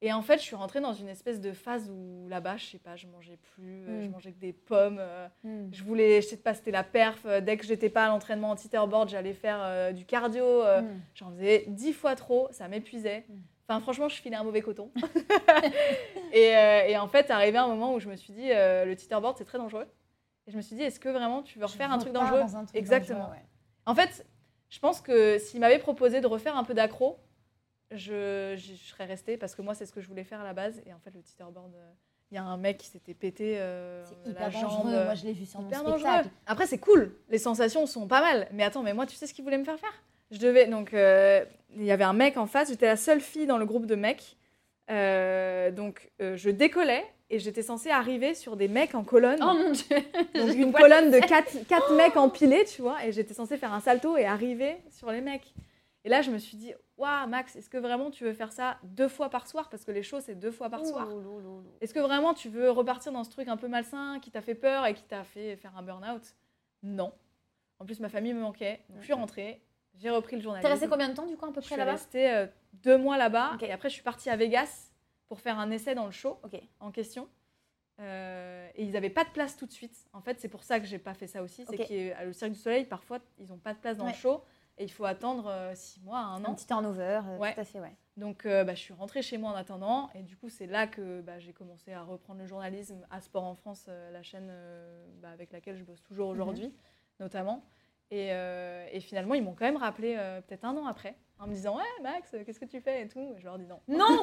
Et en fait, je suis rentrée dans une espèce de phase où là-bas, je sais pas, je mangeais plus, je mangeais que des pommes. Je sais pas, c'était la perf. Dès que j'étais pas à l'entraînement en teeterboard, j'allais faire du cardio. J'en faisais 10 fois trop, ça m'épuisait. Enfin, franchement, je filais un mauvais coton. et en fait, arrivé un moment où je me suis dit, le teeterboard, c'est très dangereux. Et je me suis dit, est-ce que vraiment tu veux refaire un truc dangereux ? Exactement. Dangereux, ouais. En fait, je pense que s'il m'avait proposé de refaire un peu d'accro, je serais restée parce que moi, c'est ce que je voulais faire à la base. Et en fait, le teeterboard, il y a un mec qui s'était pété la jambe. C'est hyper dangereux. Moi, je l'ai vu sur mon spectacle. Dangereux. Après, c'est cool. Les sensations sont pas mal. Mais attends, mais moi, tu sais ce qu'il voulait me faire faire ? Je devais. Donc, il y avait un mec en face. J'étais la seule fille dans le groupe de mecs. Donc, je décollais. Et j'étais censée arriver sur des mecs en colonne. Oh mon Dieu. Donc une colonne de 4 mecs empilés, tu vois. Et j'étais censée faire un salto et arriver sur les mecs. Et là, je me suis dit, waouh, Max, est-ce que vraiment tu veux faire ça 2 fois par soir ? Parce que les shows, c'est 2 fois par soir. Est-ce que vraiment tu veux repartir dans ce truc un peu malsain qui t'a fait peur et qui t'a fait faire un burn-out ? Non. En plus, ma famille me manquait. Donc, je suis rentrée. J'ai repris le journalisme. T'es restée combien de temps, du coup, à peu près là-bas ? Je suis restée 2 mois là-bas. Okay. Et après, je suis partie à Vegas pour faire un essai dans le show en question. Et ils n'avaient pas de place tout de suite. En fait, c'est pour ça que je n'ai pas fait ça aussi. C'est qu'à le Cirque du Soleil, parfois, ils n'ont pas de place dans le show. Et il faut attendre 6 mois, 1 an. Un petit turnover, tout à fait, ouais. Donc, je suis rentrée chez moi en attendant. Et du coup, c'est là que j'ai commencé à reprendre le journalisme à Sport en France, la chaîne avec laquelle je bosse toujours aujourd'hui, notamment. Et finalement, ils m'ont quand même rappelé peut-être 1 an après. En me disant, ouais, Max, qu'est-ce que tu fais et tout. Et je leur dis non. Non,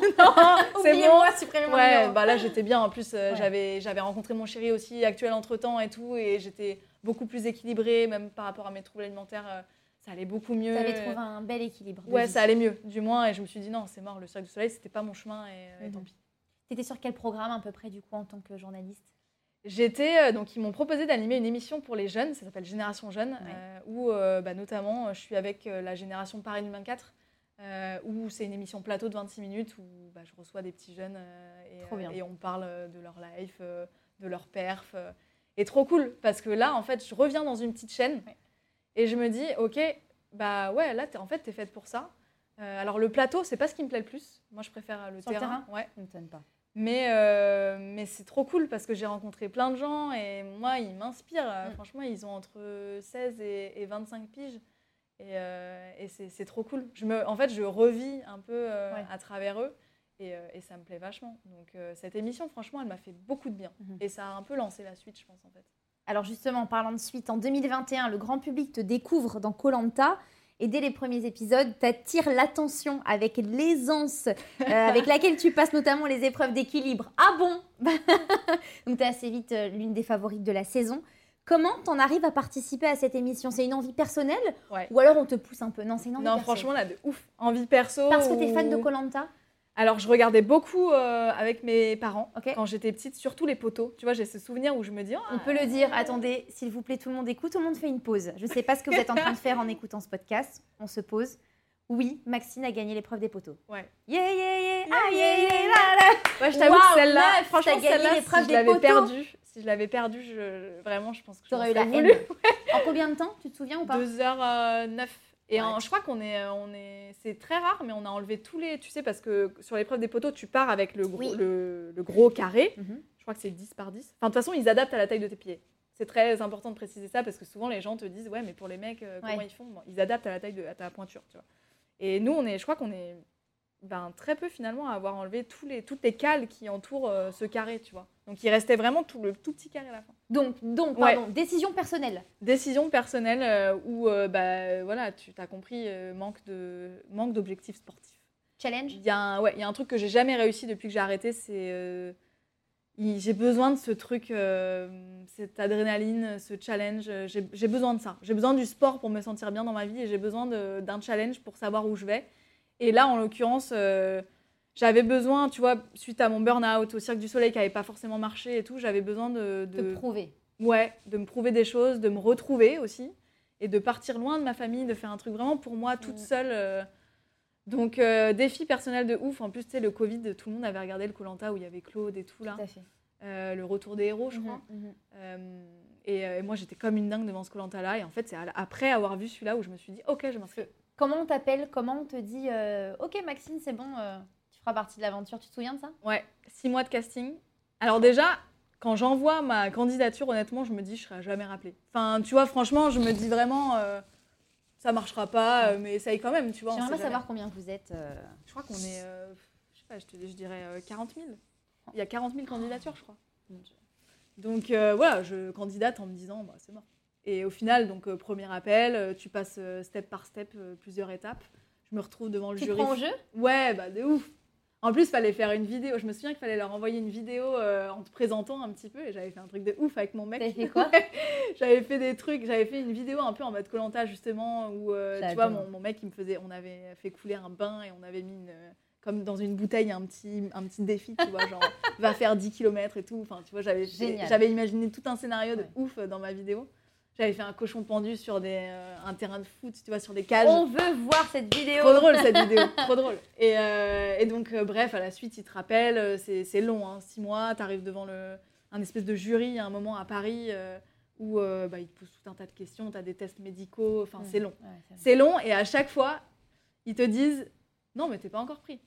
c'est bon. Moi, supprimez-moi. Ouais, là, j'étais bien. En plus, j'avais rencontré mon chéri aussi, actuel entre-temps et tout. Et j'étais beaucoup plus équilibrée, même par rapport à mes troubles alimentaires. Ça allait beaucoup mieux. Tu avais trouvé un bel équilibre. Ouais, ça allait mieux, du moins. Et je me suis dit, non, c'est mort. Le Cirque du Soleil, c'était pas mon chemin et tant pis. Tu étais sur quel programme, à peu près, du coup, en tant que journaliste ? Donc ils m'ont proposé d'animer une émission pour les jeunes, ça s'appelle Génération Jeune, où notamment je suis avec la génération Paris 24, où c'est une émission plateau de 26 minutes où je reçois des petits jeunes et on parle de leur life, de leur perf. Et trop cool, parce que là, en fait, je reviens dans une petite chaîne et je me dis, ok, là, en fait, t'es faite pour ça. Alors le plateau, c'est pas ce qui me plaît le plus. Moi, je préfère le terrain. Ouais, ne m'étonne pas. Mais c'est trop cool parce que j'ai rencontré plein de gens et moi, ils m'inspirent. Franchement, ils ont entre 16 et 25 piges. Et c'est trop cool. En fait, je revis un peu à travers eux et ça me plaît vachement. Donc, cette émission, franchement, elle m'a fait beaucoup de bien. Et ça a un peu lancé la suite, je pense, en fait. Alors justement, parlant de suite, en 2021, le grand public te découvre dans Koh-Lanta. Et dès les premiers épisodes, tu attires l'attention avec l'aisance avec laquelle tu passes notamment les épreuves d'équilibre. Ah bon ? Donc, tu es assez vite l'une des favorites de la saison. Comment t'en arrives à participer à cette émission ? C'est une envie personnelle ? Ou alors on te pousse un peu ? Non, c'est une envie perso. Non, franchement, là, de ouf. Envie perso. Parce que t'es fan de Koh-Lanta ? Alors, je regardais beaucoup avec mes parents quand j'étais petite, surtout les poteaux. Tu vois, j'ai ce souvenir où je me dis... Oh, on peut le dire. Attendez, s'il vous plaît, tout le monde écoute. Tout le monde fait une pause. Je ne sais pas ce que vous êtes en train de faire en écoutant ce podcast. On se pose. Oui, Maxine a gagné l'épreuve des poteaux. Ouais. Yeah, yeah, yeah. Ah, yeah, yeah, là, là. Ouais, je t'avoue que celle-là, franchement, celle-là, si je l'avais perdue... Si je l'avais perdu, vraiment, je pense que j'aurais eu la haine. En combien de temps ? Tu te souviens ou pas ? 2h09. Et je crois qu'on est... C'est très rare, mais on a enlevé tous les... Tu sais, parce que sur l'épreuve des poteaux, tu pars avec le gros carré. Je crois que c'est 10x10. Enfin, de toute façon, ils adaptent à la taille de tes pieds. C'est très important de préciser ça parce que souvent, les gens te disent « Ouais, mais pour les mecs, comment ils font ?» Bon, ils adaptent à la taille à ta pointure, tu vois. Et nous, je crois qu'on est très peu, finalement, à avoir enlevé toutes les cales qui entourent ce carré, tu vois. Donc, il restait vraiment le tout petit carré à la fin. Donc pardon, décision personnelle. Décision personnelle où tu as compris, manque d'objectifs sportifs. Challenge ? Il y a un truc que j'ai jamais réussi depuis que j'ai arrêté, c'est... j'ai besoin de ce truc, cette adrénaline, ce challenge. J'ai besoin de ça. J'ai besoin du sport pour me sentir bien dans ma vie et j'ai besoin d'un challenge pour savoir où je vais. Et là, en l'occurrence... J'avais besoin, tu vois, suite à mon burn-out au Cirque du Soleil qui n'avait pas forcément marché et tout, j'avais besoin de te prouver. Ouais, de me prouver des choses, de me retrouver aussi et de partir loin de ma famille, de faire un truc vraiment pour moi toute seule. Donc, défi personnel de ouf. En plus, tu sais, le Covid, tout le monde avait regardé le Koh-Lanta où il y avait Claude et tout là. Tout à fait. Le Retour des héros, je crois. Et moi, j'étais comme une dingue devant ce Koh-Lanta là. Et en fait, c'est après avoir vu celui-là où je me suis dit, OK, je m'inscris. Comment on t'appelle ? Comment on te dit, OK, Maxine, c'est bon partie de l'aventure, tu te souviens de ça ? Ouais, 6 mois de casting. Alors déjà, quand j'envoie ma candidature, honnêtement, je me dis je serai jamais rappelée. Enfin, tu vois, franchement, je me dis vraiment ça marchera pas, mais essaye quand même, tu vois. J'aimerais savoir combien vous êtes. Je crois qu'on est, je sais pas, je dirais 40 000. Il y a 40 000 candidatures, je crois. Donc voilà, je candidate en me disant c'est mort. Et au final, donc premier appel, tu passes step par step, plusieurs étapes. Je me retrouve devant le jury. Tu prends en jeu ? Ouais, de ouf. En plus, il fallait faire une vidéo. Je me souviens qu'il fallait leur envoyer une vidéo en te présentant un petit peu. Et j'avais fait un truc de ouf avec mon mec. T'avais fait quoi ? J'avais fait des trucs. J'avais fait une vidéo un peu en mode Koh-Lanta, justement, où tu vois, mon mec, il me faisait. On avait fait couler un bain et on avait mis comme dans une bouteille un petit défi, tu vois, genre va faire 10 km et tout. Enfin, tu vois, j'avais imaginé tout un scénario de ouf dans ma vidéo. J'avais fait un cochon pendu sur un terrain de foot, tu vois, sur des cages. On veut voir cette vidéo. Trop drôle, cette vidéo. Trop drôle. Et donc, bref, à la suite, ils te rappellent. C'est long, hein, 6 mois. T'arrives devant un espèce de jury à un moment à Paris où ils te posent tout un tas de questions. T'as des tests médicaux. Enfin, c'est long. Ouais, c'est long. Et à chaque fois, ils te disent « Non, mais t'es pas encore pris. »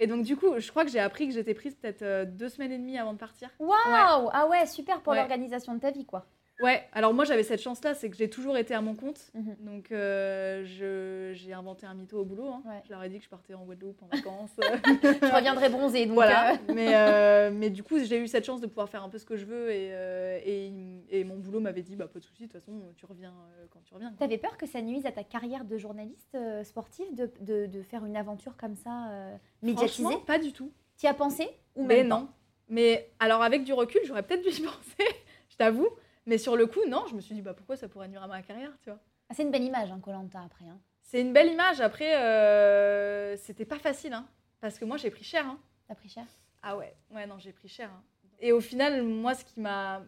Et donc, du coup, je crois que j'ai appris que j'étais prise peut-être 2 semaines et demie avant de partir. Waouh ouais. Ah ouais, super pour l'organisation de ta vie, quoi. Ouais, alors moi j'avais cette chance-là, c'est que j'ai toujours été à mon compte. Donc j'ai inventé un mytho au boulot. Hein. Ouais. Je leur ai dit que je partais en Guadeloupe, en vacances. Je reviendrai bronzée. Donc voilà. Mais du coup, j'ai eu cette chance de pouvoir faire un peu ce que je veux. Et mon boulot m'avait dit pas de souci, de toute façon, tu reviens quand tu reviens. T'avais peur que ça nuise à ta carrière de journaliste sportive de faire une aventure comme ça médiatisée ? Franchement, pas du tout. T'y as pensé ou même pas ? Non. Mais alors avec du recul, j'aurais peut-être dû y penser, je t'avoue. Mais sur le coup, non, je me suis dit pourquoi ça pourrait nuire à ma carrière, tu vois. Ah, c'est une belle image, hein, Koh-Lanta, après. Hein. C'est une belle image. Après, c'était pas facile, hein, parce que moi, j'ai pris cher. Hein. T'as pris cher ? Ah ouais, non, j'ai pris cher. Hein. Et au final, moi, ce qui m'a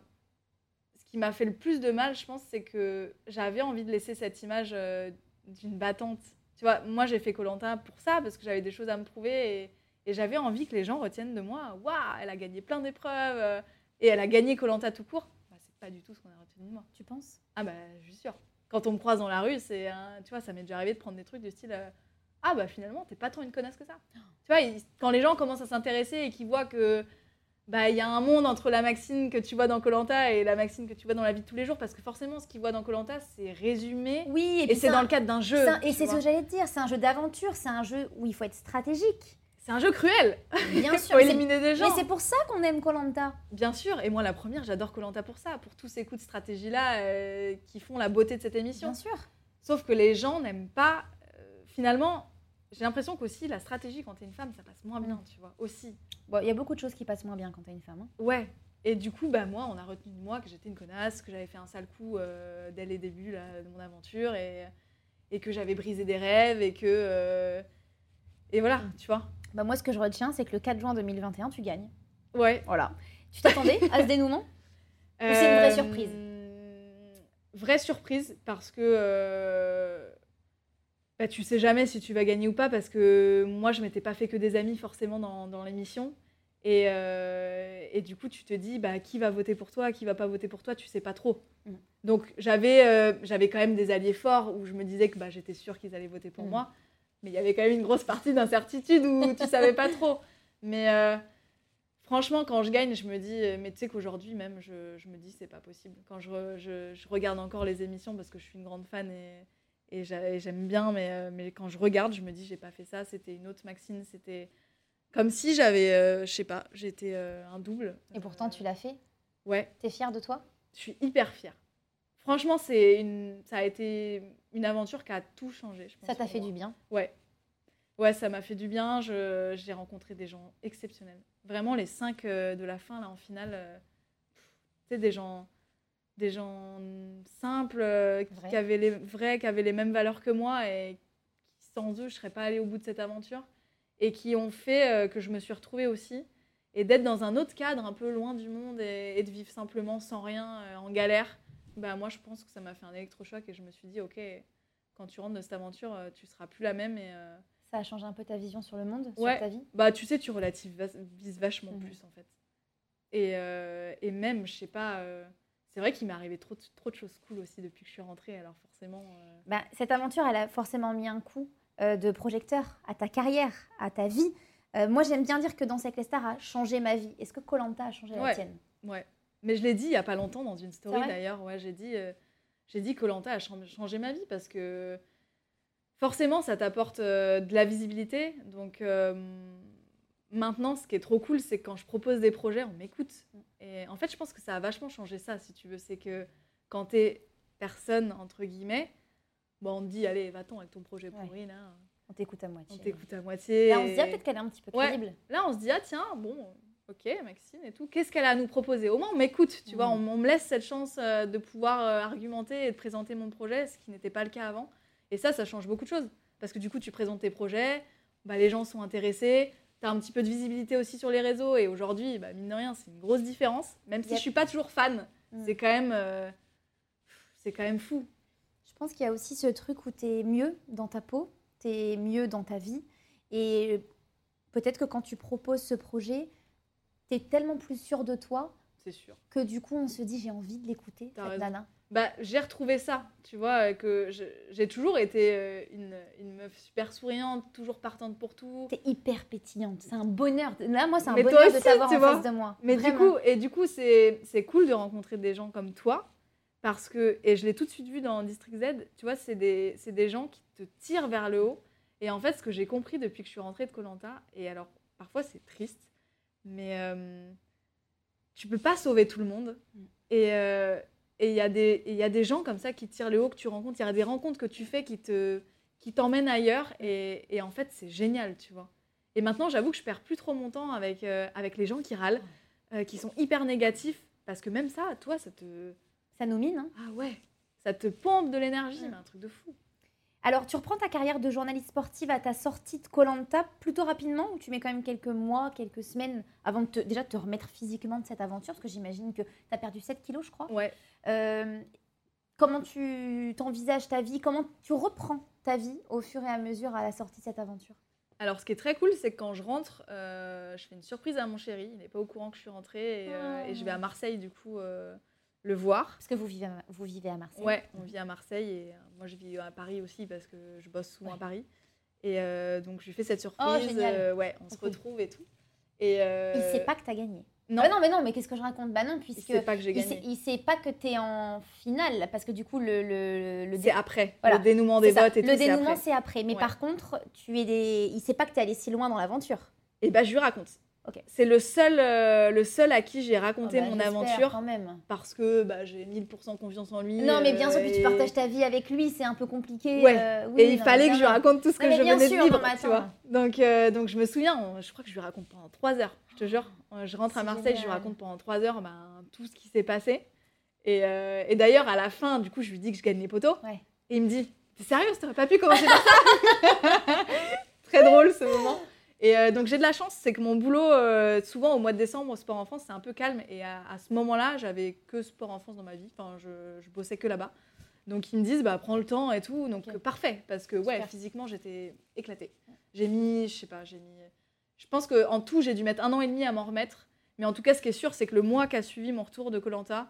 fait le plus de mal, je pense, c'est que j'avais envie de laisser cette image d'une battante. Tu vois, moi, j'ai fait Koh-Lanta pour ça, parce que j'avais des choses à me prouver et j'avais envie que les gens retiennent de moi. Waouh, elle a gagné plein d'épreuves et elle a gagné Koh-Lanta tout court. Pas du tout ce qu'on a retenu de moi. Tu penses ? Ah je suis sûre. Quand on me croise dans la rue, c'est tu vois, ça m'est déjà arrivé de prendre des trucs du style ah bah finalement t'es pas tant une connasse que ça. Tu vois, quand les gens commencent à s'intéresser et qu'ils voient que bah il y a un monde entre la Maxine que tu vois dans Koh-Lanta et la Maxine que tu vois dans la vie de tous les jours, parce que forcément ce qu'ils voient dans Koh-Lanta c'est résumé. Oui, et c'est dans le cadre d'un jeu. Et c'est ce que j'allais te dire, c'est un jeu d'aventure, c'est un jeu où il faut être stratégique. C'est un jeu cruel. Bien sûr. Faut éliminer des gens. Mais c'est pour ça qu'on aime Koh-Lanta. Bien sûr. Et moi, la première, j'adore Koh-Lanta pour ça, pour tous ces coups de stratégie-là qui font la beauté de cette émission. Bien sûr. Sauf que les gens n'aiment pas. Finalement, j'ai l'impression qu'aussi la stratégie quand t'es une femme, ça passe moins bien, tu vois. Aussi. Bon, il y a beaucoup de choses qui passent moins bien quand t'es une femme. Hein. Ouais. Et du coup, bah moi, on a retenu de moi que j'étais une connasse, que j'avais fait un sale coup dès les débuts là, de mon aventure et que j'avais brisé des rêves et que et voilà, tu vois. Bah moi, ce que je retiens, c'est que le 4 juin 2021, tu gagnes. Ouais. Voilà. Tu t'attendais à ce dénouement ? Ou c'est une vraie surprise ? Vraie surprise, parce que bah, tu sais jamais si tu vas gagner ou pas, parce que moi, je m'étais pas fait que des amis forcément dans l'émission. Et du coup, tu te dis, bah, qui va voter pour toi, qui va pas voter pour toi, tu sais pas trop. Mmh. Donc, j'avais quand même des alliés forts où je me disais que bah, j'étais sûre qu'ils allaient voter pour moi. Mais il y avait quand même une grosse partie d'incertitude où tu ne savais pas trop. Mais franchement, quand je gagne, je me dis... Mais tu sais qu'aujourd'hui même, je me dis c'est pas possible. Quand je regarde encore les émissions, parce que je suis une grande fan et j'aime bien, mais quand je regarde, je me dis j'ai pas fait ça, c'était une autre Maxine. C'était comme si j'avais... je sais pas, j'étais un double. Et pourtant, tu l'as fait ? Ouais. T'es fière de toi ? Je suis hyper fière. Franchement, ça a été une aventure qui a tout changé, je pense. Ça t'a fait du bien ? Ouais. Ouais, ça m'a fait du bien. J'ai rencontré des gens exceptionnels. Vraiment, les 5 de la fin, là, en finale, tu sais, des gens simples, qui avaient qui avaient les mêmes valeurs que moi et qui, sans eux, je ne serais pas allée au bout de cette aventure et qui ont fait que je me suis retrouvée aussi. Et d'être dans un autre cadre, un peu loin du monde et de vivre simplement sans rien, en galère. Bah moi, je pense que ça m'a fait un électrochoc et je me suis dit, OK, quand tu rentres de cette aventure, tu ne seras plus la même. Et, ça a changé un peu ta vision sur le monde, ouais, sur ta vie ? Bah, tu sais, tu relativises vachement plus, en fait. Et même, je ne sais pas, c'est vrai qu'il m'est arrivé trop de choses cool aussi depuis que je suis rentrée. Alors forcément... Bah, cette aventure, elle a forcément mis un coup de projecteur à ta carrière, à ta vie. Moi, j'aime bien dire que Danse avec les Stars a changé ma vie. Est-ce que Koh-Lanta a changé la tienne ? Ouais. Mais je l'ai dit il n'y a pas longtemps dans une story d'ailleurs. Ouais, j'ai dit Koh-Lanta a changé ma vie parce que forcément, ça t'apporte de la visibilité. Donc maintenant, ce qui est trop cool, c'est que quand je propose des projets, on m'écoute. Et en fait, je pense que ça a vachement changé ça, si tu veux. C'est que quand t'es personne, entre guillemets, bon, on te dit, allez, va-t'en avec ton projet pourri, là. On t'écoute à moitié. Là, on se dit, ah, peut-être qu'elle est un petit peu crédible. Ouais. Là, on se dit, ah tiens, bon... OK, Maxine et tout. Qu'est-ce qu'elle a à nous proposer ? Au moins, on m'écoute, tu vois. On me laisse cette chance de pouvoir argumenter et de présenter mon projet, ce qui n'était pas le cas avant. Et ça change beaucoup de choses. Parce que du coup, tu présentes tes projets, bah, les gens sont intéressés, tu as un petit peu de visibilité aussi sur les réseaux. Et aujourd'hui, bah, mine de rien, c'est une grosse différence. Même si je ne suis pas toujours fan, c'est quand même fou. Je pense qu'il y a aussi ce truc où tu es mieux dans ta peau, tu es mieux dans ta vie. Et peut-être que quand tu proposes ce projet... T'es tellement plus sûre de toi, c'est sûr, que du coup on se dit j'ai envie de l'écouter, cette nana. Bah j'ai retrouvé ça, tu vois, que j'ai toujours été une meuf super souriante, toujours partante pour tout. T'es hyper pétillante, c'est un bonheur. Là moi c'est un bonheur aussi, de t'avoir en face de moi. Mais du coup c'est cool de rencontrer des gens comme toi parce que et je l'ai tout de suite vu dans District Z, tu vois c'est des gens qui te tirent vers le haut et en fait ce que j'ai compris depuis que je suis rentrée de Koh-Lanta et alors parfois c'est triste. Mais tu peux pas sauver tout le monde. Et il y a des gens comme ça qui tirent le haut, que tu rencontres. Il y a des rencontres que tu fais qui t'emmènent ailleurs. Et en fait, c'est génial, tu vois. Et maintenant, j'avoue que je perds plus trop mon temps avec les gens qui râlent, qui sont hyper négatifs. Parce que même ça, toi, ça nous mine. Hein. Ah ouais, ça te pompe de l'énergie. Mais un truc de fou. Alors, tu reprends ta carrière de journaliste sportive à ta sortie de Koh-Lanta plutôt rapidement ou tu mets quand même quelques mois, quelques semaines avant de te remettre physiquement de cette aventure? Parce que j'imagine que tu as perdu 7 kilos, je crois. Ouais. Comment tu t'envisages ta vie? Comment tu reprends ta vie au fur et à mesure à la sortie de cette aventure? Alors, ce qui est très cool, c'est que quand je rentre, je fais une surprise à mon chéri. Il n'est pas au courant que je suis rentrée et je vais à Marseille, du coup... le voir. Parce que vous vivez à Marseille. Ouais, on vit à Marseille et moi je vis à Paris aussi parce que je bosse souvent à Paris. Et donc, je lui fais cette surprise. Oh, génial. Ouais, on se retrouve et tout. Et il sait pas que t'as gagné. Non. Mais qu'est-ce que je raconte? Bah non, puisque il sait pas que j'ai gagné. Il sait pas que t'es en finale, parce que du coup c'est après. Voilà. Le dénouement des votes et tout. Le dénouement c'est après. Mais par contre, il sait pas que t'es allé si loin dans l'aventure. Et bah je lui raconte. Okay. C'est le seul à qui j'ai raconté mon aventure, quand même. Parce que j'ai 1000% confiance en lui. Non, mais bien sûr, puis tu partages ta vie avec lui, c'est un peu compliqué. Ouais. Il fallait que je raconte tout ce que je venais de vivre. Tu vois. Donc je me souviens, je crois que je lui raconte pendant 3 heures, je te jure. Je rentre à Marseille, je lui raconte pendant 3 heures tout ce qui s'est passé. Et d'ailleurs, à la fin, du coup, je lui dis que je gagne les poteaux. Ouais. Et il me dit, t'es sérieuse, t'aurais pas pu commencer par ça? Très drôle ce moment. Et donc, j'ai de la chance, c'est que mon boulot, souvent au mois de décembre, au Sport en France, c'est un peu calme. Et à ce moment-là, j'avais que Sport en France dans ma vie. Enfin, je bossais que là-bas. Donc, ils me disent, prends le temps et tout. Donc, parfait. Parce que, physiquement, j'étais éclatée. Je pense qu'en tout, j'ai dû mettre 1 an et demi à m'en remettre. Mais en tout cas, ce qui est sûr, c'est que le mois qui a suivi mon retour de Koh-Lanta,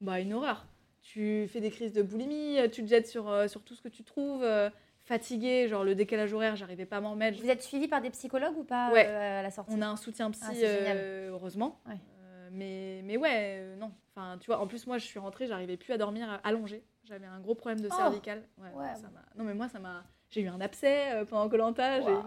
une horreur. Tu fais des crises de boulimie, tu te jettes sur tout ce que tu trouves. Fatiguée, genre le décalage horaire, j'arrivais pas à m'en remettre. Vous êtes suivie par des psychologues ou pas à la sortie? On a un soutien psy, heureusement. Ouais. Non. Enfin, tu vois, en plus moi je suis rentrée, j'arrivais plus à dormir allongée. J'avais un gros problème de cervicale. J'ai eu un abcès pendant Koh-Lanta. Wow.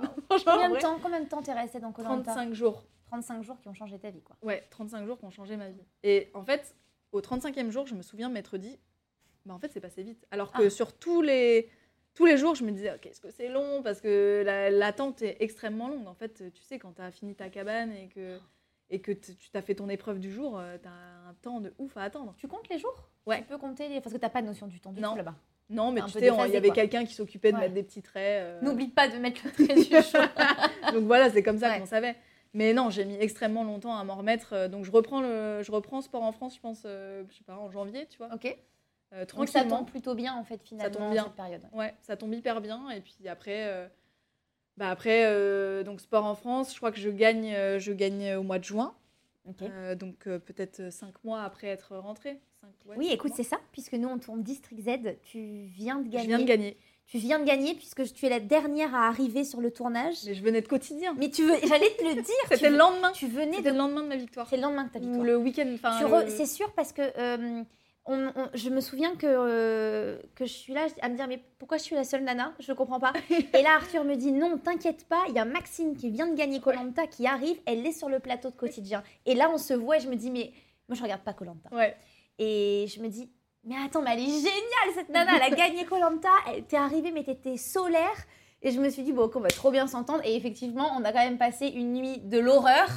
Combien de temps t'es restée dans Koh-Lanta? 35 jours. 35 jours qui ont changé ta vie, quoi. Ouais, 35 jours qui ont changé ma vie. Et en fait, au 35e jour, je me souviens m'être dit, en fait c'est passé vite. Alors que sur tous les jours, je me disais, OK, est-ce que c'est long? Parce que l'attente est extrêmement longue. En fait, tu sais, quand tu as fini ta cabane et que tu t'as fait ton épreuve du jour, tu as un temps de ouf à attendre. Tu comptes les jours? Ouais. Tu peux compter parce que tu n'as pas de notion du temps du tout là-bas. Non, mais tu sais, il y avait quelqu'un qui s'occupait de mettre des petits traits. N'oublie pas de mettre le trait du jour. Donc voilà, c'est comme ça qu'on savait. Mais non, j'ai mis extrêmement longtemps à m'en remettre. Donc je reprends Sport en France, je pense, en janvier, tu vois. OK. Donc ça tombe plutôt bien en fait finalement, ça tombe bien. Cette période. Ouais, ça tombe hyper bien. Et puis après, donc Sport en France, je crois que je gagne au mois de juin. Okay. Peut-être 5 mois après être rentrée. C'est ça, puisque nous on tourne District Z, Tu viens de gagner puisque tu es la dernière à arriver sur le tournage. Mais je venais de quotidien. Mais j'allais te le dire. C'était le lendemain. C'était le lendemain de ma victoire. C'est le lendemain de ta victoire. Ou le week-end. C'est sûr parce que. Je me souviens que je suis là à me dire mais pourquoi je suis la seule nana, je comprends pas. Et là Arthur me dit non, t'inquiète pas, il y a Maxine qui vient de gagner Koh-Lanta qui arrive, elle est sur le plateau de quotidien. Et là on se voit et je me dis mais moi je regarde pas Koh-Lanta. Ouais. Et je me dis mais attends, mais elle est géniale cette nana, elle a gagné Koh-Lanta, t'es arrivée mais t'étais solaire. Et je me suis dit bon, on va trop bien s'entendre. Et effectivement on a quand même passé une nuit de l'horreur,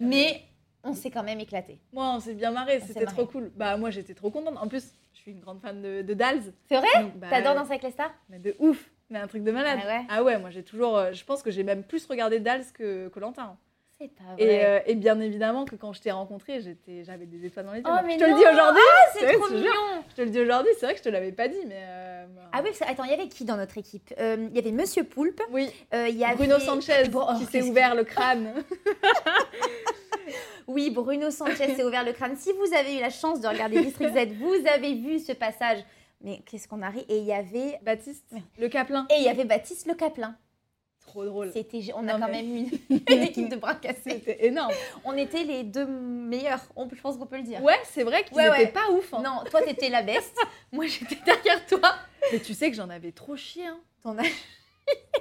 mais on s'est quand même éclaté. Moi, on s'est bien marré, c'était trop cool. Moi, j'étais trop contente. En plus, je suis une grande fan de Dals. C'est vrai? Donc, t'adores Danse avec les Stars? Mais de ouf, mais un truc de malade. Ah ouais, moi j'ai toujours. Je pense que j'ai même plus regardé Dals que Koh-Lanta. C'est pas vrai. Et bien évidemment que quand je t'ai rencontrée, j'avais des étoiles dans les yeux. Oh, mais je te le dis aujourd'hui. Ah, c'est trop mignon. Je te le dis aujourd'hui, c'est vrai que je te l'avais pas dit, mais. Ah oui, attends, il y avait qui dans notre équipe? Il y avait Monsieur Poulpe. Oui. Il y avait Bruno Sanchez qui s'est ouvert le crâne. Oui, Bruno Sanchez s'est ouvert le crâne. Si vous avez eu la chance de regarder District Z, vous avez vu ce passage. Mais qu'est-ce qu'on arrive? Et il y avait Baptiste le Caplain. Trop drôle. On a quand même une équipe de bras cassés. C'était énorme. On était les 2 meilleurs, je pense qu'on peut le dire. Ouais, c'est vrai qu'ils n'étaient pas ouf. Hein. Non, toi, t'étais la best. Moi, j'étais derrière toi. Mais tu sais que j'en avais trop chié. Hein. T'en as...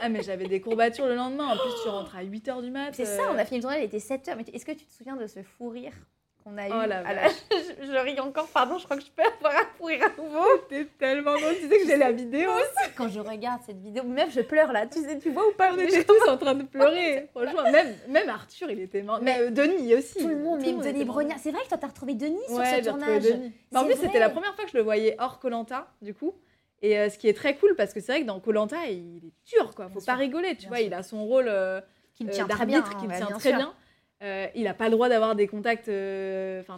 Ah, mais j'avais des courbatures le lendemain. En plus, tu rentres à 8h du mat. C'est ça, on a fini le journal, il était 7h. Mais est-ce que tu te souviens de ce fou rire qu'on a eu? Je ris encore, pardon, je crois que je peux avoir un fou rire à nouveau. C'était tellement drôle. Tu sais que j'ai la vidéo aussi. Quand je regarde cette vidéo, même je pleure là. Tu vois ou pas? On était tous en train de pleurer. Franchement, même Arthur, il était mort. Mais Denis aussi. Tout le monde, même Denis Brogniart. C'est vrai que toi, t'as retrouvé Denis sur ce tournage. En plus, c'était la première fois que je le voyais hors Koh-Lanta, du coup. Et ce qui est très cool, parce que c'est vrai que dans Koh-Lanta, il est dur, quoi. Faut pas rigoler, tu vois. Il a son rôle d'arbitre qui tient très bien. Il a pas le droit d'avoir des contacts,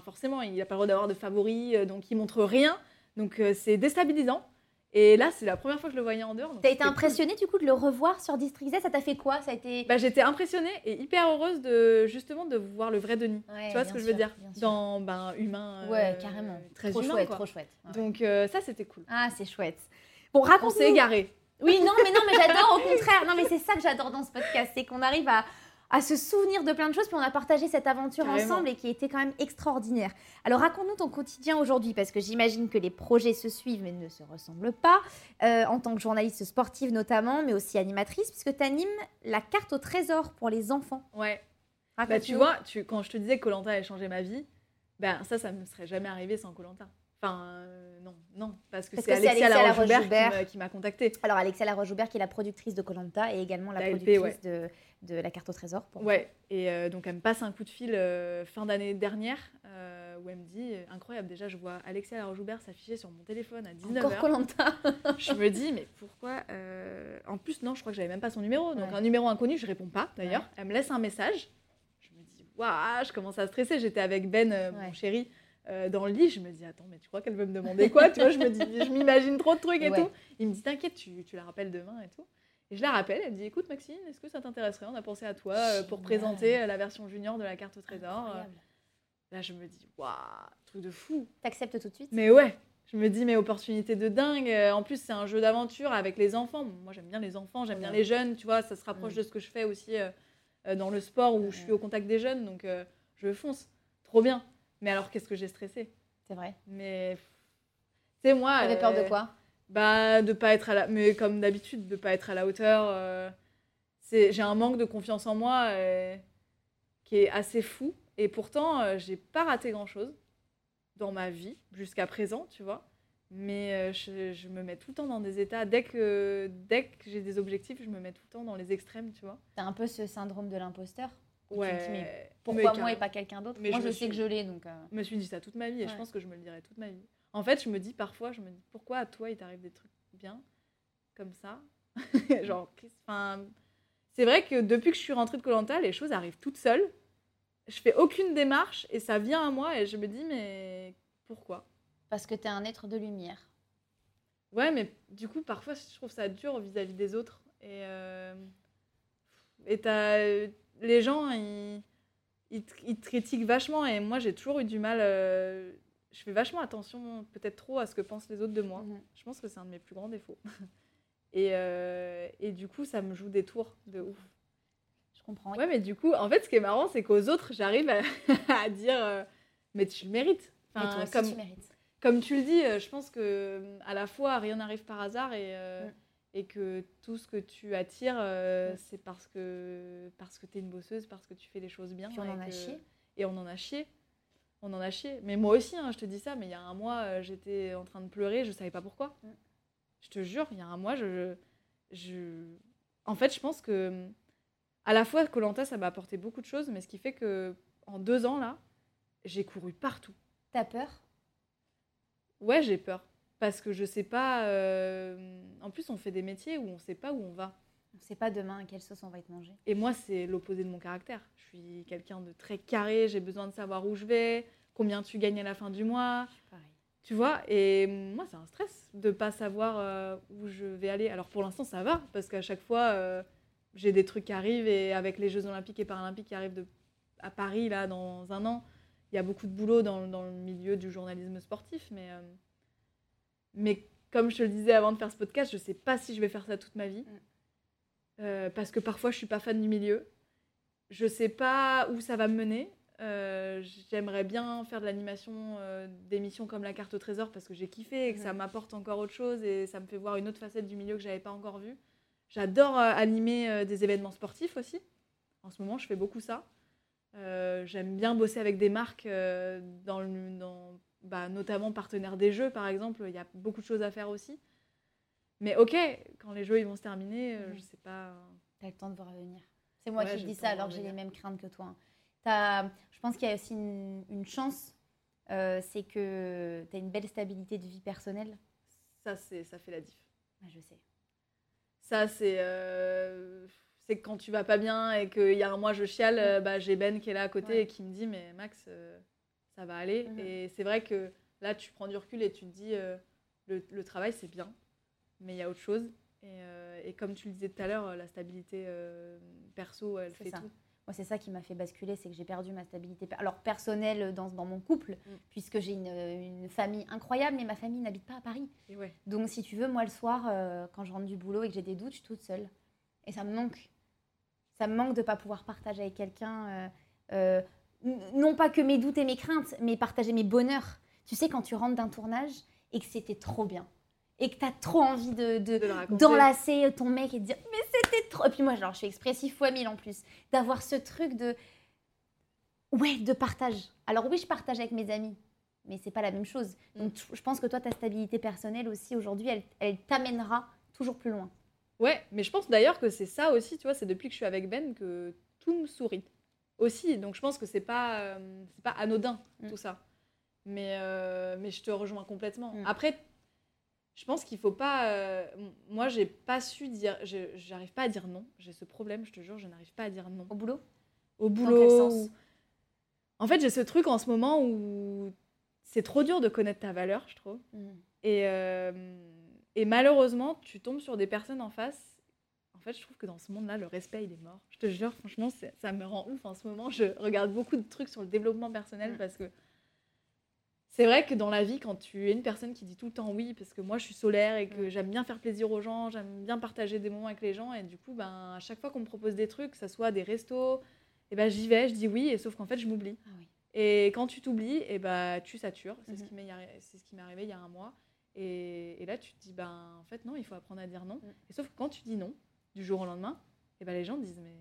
forcément, il a pas le droit d'avoir de favoris, donc il montre rien. Donc c'est déstabilisant. Et là, c'est la première fois que je le voyais en dehors. T'as été impressionnée du coup de le revoir sur District Z? Ça t'a fait quoi? Ça a été... j'étais impressionnée et hyper heureuse de voir le vrai Denis. Ouais, tu vois ce que je veux dire? Dans humain. Ouais, carrément. Très trop humain, chouette, quoi. Trop chouette. Ouais. Donc ça, c'était cool. Ah, c'est chouette. Bon, raconte-nous. On s'est égarés. Oui, non, mais j'adore, au contraire. Non, mais c'est ça que j'adore dans ce podcast, c'est qu'on arrive à se souvenir de plein de choses, puis on a partagé cette aventure ensemble et qui était quand même extraordinaire. Alors, raconte-nous ton quotidien aujourd'hui, parce que j'imagine que les projets se suivent mais ne se ressemblent pas, en tant que journaliste sportive notamment, mais aussi animatrice, puisque tu animes la carte au trésor pour les enfants. Ouais. Bah, tu vois, quand je te disais que Koh-Lanta a changé ma vie, ben, ça ne me serait jamais arrivé sans Koh-Lanta. Enfin, non, parce que c'est Alexia Laroche-Joubert qui m'a contactée. Alors, Alexia Laroche-Joubert qui est la productrice de Koh-Lanta et également la productrice de la carte au trésor. Et donc elle me passe un coup de fil fin d'année dernière où elle me dit « Incroyable, déjà je vois Alexia Laroche-Joubert s'afficher sur mon téléphone à 19h. » Encore Koh-Lanta. Je me dis « Mais pourquoi En plus, non, je crois que je n'avais même pas son numéro. Donc un numéro inconnu, je ne réponds pas d'ailleurs. Ouais. Elle me laisse un message. Je me dis « Waouh, je commence à stresser. » J'étais avec Ben, mon chéri. Dans le lit, je me dis « Attends, mais tu crois qu'elle veut me demander quoi ?» Tu vois, je me dis « Je m'imagine trop de trucs et tout. » Il me dit « T'inquiète, tu la rappelles demain et tout. » Et je la rappelle, elle me dit « Écoute Maxine, est-ce que ça t'intéresserait ? On a pensé à toi pour présenter la version junior de la carte au trésor. » Là, je me dis « Waouh, truc de fou !» T'acceptes tout de suite ? Mais ouais, je me dis « Mais opportunité de dingue !» En plus, c'est un jeu d'aventure avec les enfants. Bon, moi, j'aime bien les enfants, j'aime bien les jeunes, tu vois, ça se rapproche de ce que je fais aussi dans le sport où je suis au contact des jeunes, donc je fonce. Trop bien. Mais alors, qu'est-ce que j'ai stressé ? C'est vrai. Mais, tu sais, moi... T'avais peur de quoi ? Bah, de pas être à la... Mais comme d'habitude, de pas être à la hauteur. J'ai un manque de confiance en moi qui est assez fou. Et pourtant, j'ai pas raté grand-chose dans ma vie, jusqu'à présent, tu vois. Mais je me mets tout le temps dans des états. Dès que j'ai des objectifs, je me mets tout le temps dans les extrêmes, tu vois. T'as un peu ce syndrome de l'imposteur ? Ouais. Pourquoi moi et pas quelqu'un d'autre ? Moi, je sais que je l'ai, donc... Je me suis dit ça toute ma vie, et je pense que je me le dirai toute ma vie. En fait, je me dis, pourquoi à toi, il t'arrive des trucs bien, comme ça ? Genre, c'est vrai que depuis que je suis rentrée de Koh-Lanta, les choses arrivent toutes seules. Je fais aucune démarche, et ça vient à moi, et je me dis, mais pourquoi ? Parce que t'es un être de lumière. Ouais, mais du coup, parfois, je trouve ça dur vis-à-vis des autres. Et les gens, ils te critiquent vachement et moi, j'ai toujours eu du mal. Je fais vachement attention, peut-être trop, à ce que pensent les autres de moi. Mmh. Je pense que c'est un de mes plus grands défauts. Et du coup, ça me joue des tours de ouf. Je comprends. Ouais, mais du coup, en fait, ce qui est marrant, c'est qu'aux autres, j'arrive à dire mais tu le mérites. Enfin, toi aussi, tu mérites. Comme tu le dis, je pense qu'à la fois, rien n'arrive par hasard et... Et que tout ce que tu attires, c'est parce que tu es une bosseuse, parce que tu fais les choses bien. Puis on en a chié. Mais moi aussi, je te dis ça, mais il y a un mois, j'étais en train de pleurer, je ne savais pas pourquoi. Mm. Je te jure, il y a un mois, en fait, je pense que à la fois, Koh-Lanta, ça m'a apporté beaucoup de choses, mais ce qui fait qu'en 2 ans, là, j'ai couru partout. T'as peur ? Ouais, j'ai peur. Parce que je sais pas... En plus, on fait des métiers où on sait pas où on va. On sait pas demain à quelle sauce on va être mangé. Et moi, c'est l'opposé de mon caractère. Je suis quelqu'un de très carré, j'ai besoin de savoir où je vais, combien tu gagnes à la fin du mois. Pareil. Tu vois, et moi, c'est un stress de pas savoir où je vais aller. Alors pour l'instant, ça va, parce qu'à chaque fois, j'ai des trucs qui arrivent, et avec les Jeux Olympiques et Paralympiques qui arrivent à Paris, là, dans 1 an, il y a beaucoup de boulot dans le milieu du journalisme sportif, Mais comme je te le disais avant de faire ce podcast, je ne sais pas si je vais faire ça toute ma vie. Parce que parfois, je ne suis pas fan du milieu. Je ne sais pas où ça va me mener. J'aimerais bien faire de l'animation d'émissions comme la carte au trésor parce que j'ai kiffé et que ça m'apporte encore autre chose et ça me fait voir une autre facette du milieu que je n'avais pas encore vue. J'adore animer des événements sportifs aussi. En ce moment, je fais beaucoup ça. J'aime bien bosser avec des marques notamment partenaires des Jeux, par exemple. Il y a beaucoup de choses à faire aussi. Mais OK, quand les Jeux ils vont se terminer, je sais pas... Tu as le temps de voir venir. C'est moi qui te dis ça, alors que j'ai les mêmes craintes que toi. Je pense qu'il y a aussi une chance, c'est que tu as une belle stabilité de vie personnelle. Ça fait la diff. Ah, je sais. Ça, c'est quand tu vas pas bien et qu'il y a un mois, je chiale, j'ai Ben qui est là à côté et qui me dit « Mais Max... ça va aller. » Et c'est vrai que là, tu prends du recul et tu te dis le travail, c'est bien, mais il y a autre chose. Et comme tu le disais tout à l'heure, la stabilité perso, elle fait tout. Moi, c'est ça qui m'a fait basculer, c'est que j'ai perdu ma stabilité personnelle dans mon couple, puisque j'ai une famille incroyable, mais ma famille n'habite pas à Paris. Ouais. Donc, si tu veux, moi, le soir, quand je rentre du boulot et que j'ai des doutes, je suis toute seule. Et ça me manque. Ça me manque de ne pas pouvoir partager avec quelqu'un, non pas que mes doutes et mes craintes, mais partager mes bonheurs. Tu sais, quand tu rentres d'un tournage et que c'était trop bien, et que t'as trop envie d'enlacer ton mec et de dire « mais c'était trop !» Et puis moi, genre, je suis expressif fois 1000 en plus. D'avoir ce truc de… Ouais, de partage. Alors oui, je partage avec mes amis, mais c'est pas la même chose. Donc je pense que toi, ta stabilité personnelle aussi, aujourd'hui, elle t'amènera toujours plus loin. Ouais, mais je pense d'ailleurs que c'est ça aussi, tu vois, c'est depuis que je suis avec Ben que tout me sourit aussi. Donc je pense que c'est pas anodin, tout ça. Mais je te rejoins complètement. Après… Je pense qu'il ne faut pas… moi, j'ai pas su dire… Je n'arrive pas à dire non. J'ai ce problème, je te jure, je n'arrive pas à dire non. Au boulot ? Au boulot. Dans quel sens ? En fait, j'ai ce truc en ce moment où c'est trop dur de connaître ta valeur, je trouve. Et malheureusement, tu tombes sur des personnes en face. En fait, je trouve que dans ce monde-là, le respect, il est mort. Je te jure, franchement, ça me rend ouf en ce moment. Je regarde beaucoup de trucs sur le développement personnel parce que… C'est vrai que dans la vie, quand tu es une personne qui dit tout le temps oui, parce que moi je suis solaire et que j'aime bien faire plaisir aux gens, j'aime bien partager des moments avec les gens, et du coup, ben, à chaque fois qu'on me propose des trucs, que ce soit des restos, eh ben, j'y vais, je dis oui, et sauf qu'en fait je m'oublie. Ah oui. Et quand tu t'oublies, eh ben, tu satures, c'est ce qui m'est arrivé il y a un mois. Et là tu te dis, ben, en fait non, il faut apprendre à dire non. Et sauf que quand tu dis non, du jour au lendemain, eh ben, les gens disent, mais